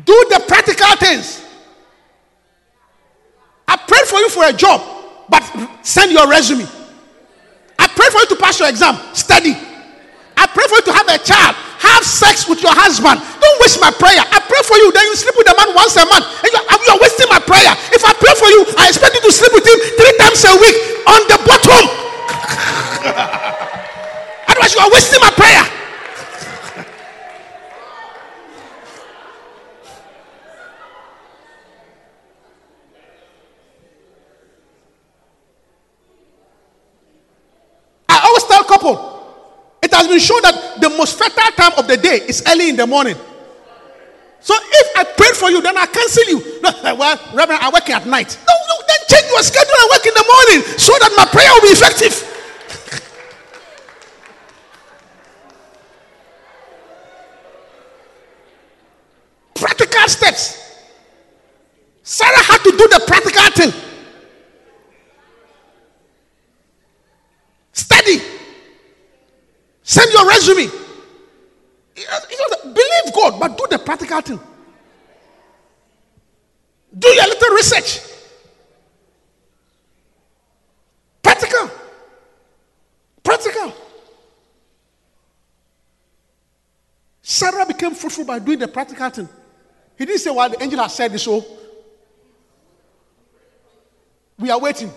Do the practical things. I prayed for you for a job, but send your resume. I prayed for you to pass your exam, study. I prayed for you to have a child. Have sex with your husband. Don't waste my prayer. I pray for you. Then you sleep with a man once a month. And you are, you are wasting my prayer. If I pray for you, I expect you to sleep with him three times a week on the bottom. Otherwise, you are wasting my prayer. I always tell couple. It has been shown that the most fertile time of the day is early in the morning. So if I prayed for you, then I cancel you. No, well, Reverend, I'm working at night. No, no, then change your schedule and work in the morning so that my prayer will be effective. Practical steps. Sarah had to do the practical thing. Study. Send your resume. You know, believe God, but do the practical thing. Do your little research. Practical. Practical. Sarah became fruitful by doing the practical thing. He didn't say, well, the angel has said this, so we are waiting.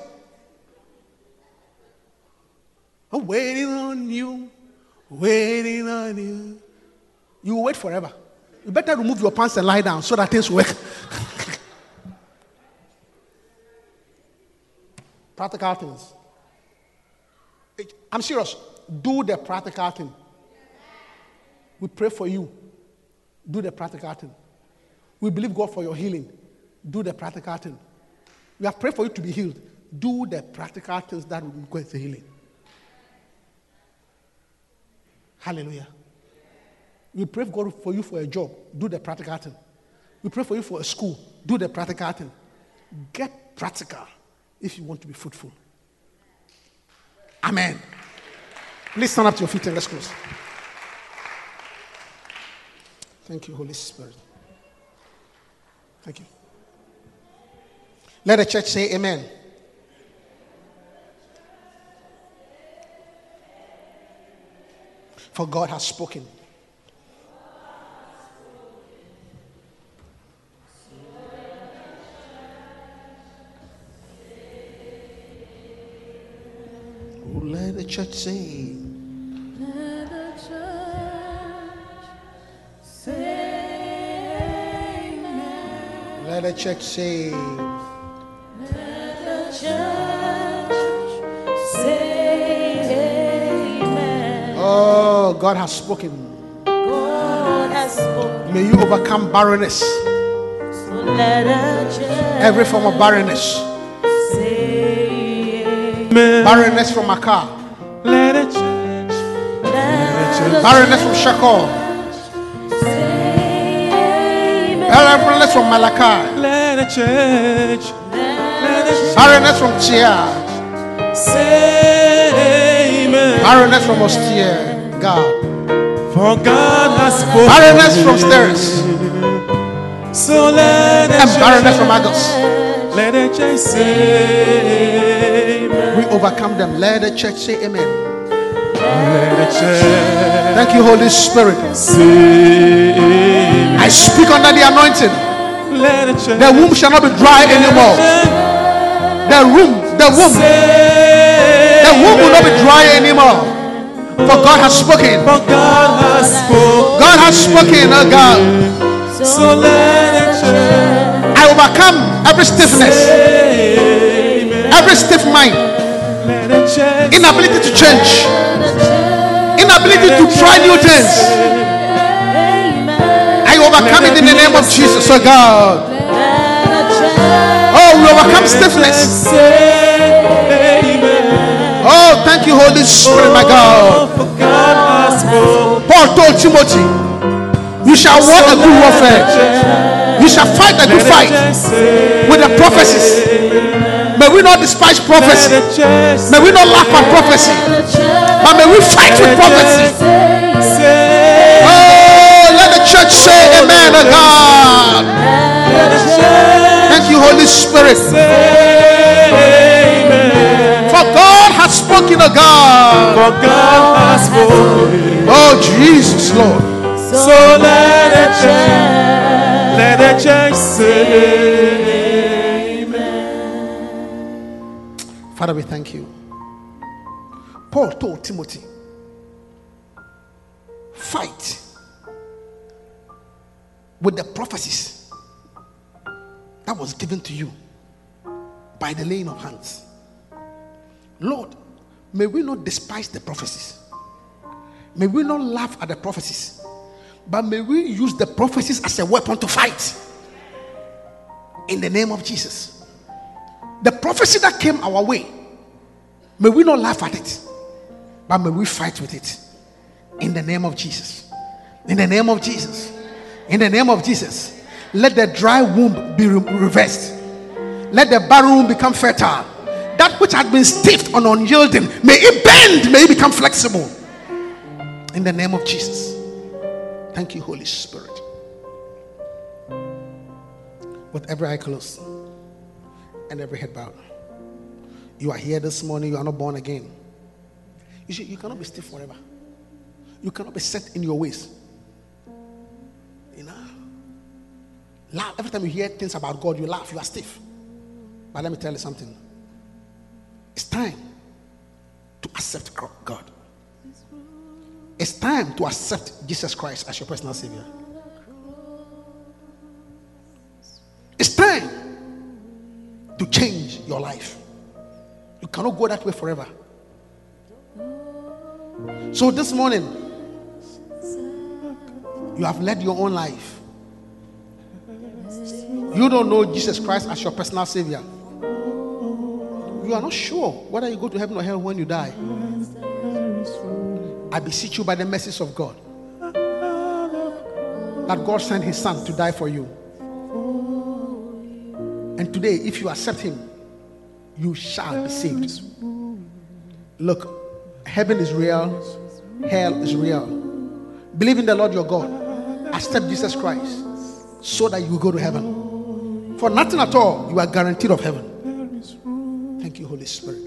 I'm waiting on you. Waiting on you. You will wait forever. You better remove your pants and lie down so that things work. Practical things. I'm serious. Do the practical thing. We pray for you. Do the practical thing. We believe God for your healing. Do the practical thing. We have prayed for you to be healed. Do the practical things that will go into healing. Hallelujah. We pray God for you for a job. Do the practical thing. We pray for you for a school. Do the practical thing. Get practical if you want to be fruitful. Amen. Please stand up to your feet and let's close. Thank you, Holy Spirit. Thank you. Let the church say amen. For God has spoken. Oh, let the church say. Let the church say amen. Let the church say. Let the church say amen. Oh. God has spoken. God has spoken. May you overcome barrenness. So Every form of barrenness. Barrenness from Akar. Barrenness from Shakol. Barrenness from Melaka. Barrenness from Tsiyah. Barrenness from austere God. Barrenness from Stereos. So let it and barrenness from others. Let the church say amen. We overcome them. Let the church say amen. Let the church. Thank you, Holy Spirit. Say amen. I speak under the anointing. Let the church. The womb shall not be dry anymore. The womb, the womb, the womb will not be dry anymore. For God has spoken. For God has spoken. God has spoken, oh God. So let it change. I overcome every stiffness, every stiff mind, inability to change, inability to try new things. I overcome it in the name of Jesus, oh God. Oh, we overcome stiffness. Oh, thank you, Holy Spirit, my God. Paul told Timothy, you shall war a good warfare. You shall fight a good fight with the prophecies. May we not despise prophecy. May we not laugh at prophecy. But may we fight with prophecy. Oh, let the church say amen, oh God. Thank you, Holy Spirit. For God has spoken, oh God. For God has spoken. Oh, Jesus, Lord. So let it change, let it change, say amen. Father, we thank you. Paul told Timothy, fight with the prophecies that was given to you by the laying of hands. Lord, may we not despise the prophecies. May we not laugh at the prophecies. But may we use the prophecies as a weapon to fight. In the name of Jesus. The prophecy that came our way, may we not laugh at it. But may we fight with it. In the name of Jesus. In the name of Jesus. In the name of Jesus. Let the dry womb be re- reversed. Let the barren womb become fertile. That which had been stiff and unyielding, may it bend, may it become flexible. In the name of Jesus. Thank you, Holy Spirit. With every eye closed and every head bowed. You are here this morning. You are not born again. You see, you cannot be stiff forever. You cannot be set in your ways. You know? Laugh. Every time you hear things about God, you laugh. You are stiff. But let me tell you something. It's time to accept God. It's time to accept Jesus Christ as your personal Savior. It's time to change your life. You cannot go that way forever. So this morning, you have led your own life. You don't know Jesus Christ as your personal Savior. You are not sure whether you go to heaven or hell when you die. I beseech you by the mercies of God that God sent his son to die for you. And today, if you accept him, you shall be saved. Look, heaven is real, hell is real. Believe in the Lord your God. Accept Jesus Christ so that you go to heaven. For nothing at all, you are guaranteed of heaven. Thank you, Holy Spirit.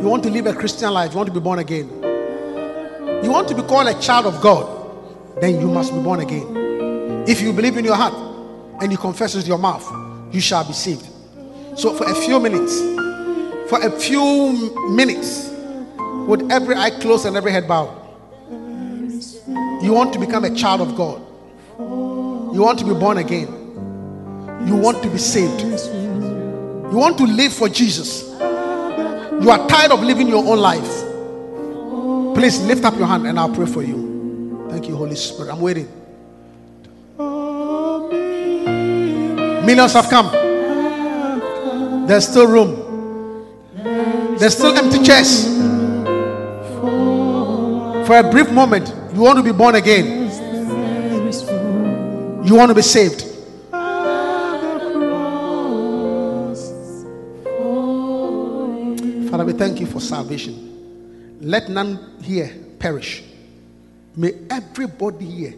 You want to live a Christian life, you want to be born again. You want to be called a child of God, then you must be born again. If you believe in your heart and you confess with your mouth, you shall be saved. So for a few minutes, for a few minutes, with every eye closed and every head bowed, you want to become a child of God. You want to be born again. You want to be saved. You want to live for Jesus. You are tired of living your own life. Please lift up your hand and I'll pray for you. Thank you, Holy Spirit. I'm waiting. Millions have come. There's still room. There's still empty chairs. For a brief moment, you want to be born again. You want to be saved. Father, we thank you for salvation. Let none here perish. May everybody here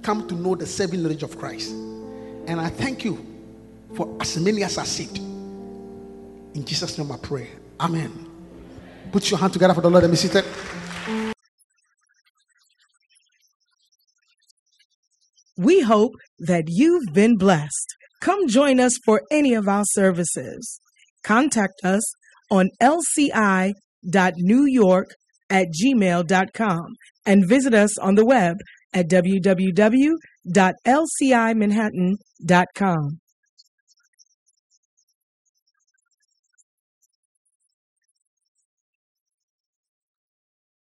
come to know the saving knowledge of Christ. And I thank you for as many as are saved. In Jesus' name I pray. Amen. Put your hand together for the Lord and be seated. We hope that you've been blessed. Come join us for any of our services. Contact us on l c i dot new york at gmail dot com and visit us on the web at w w w dot l c i manhattan dot com.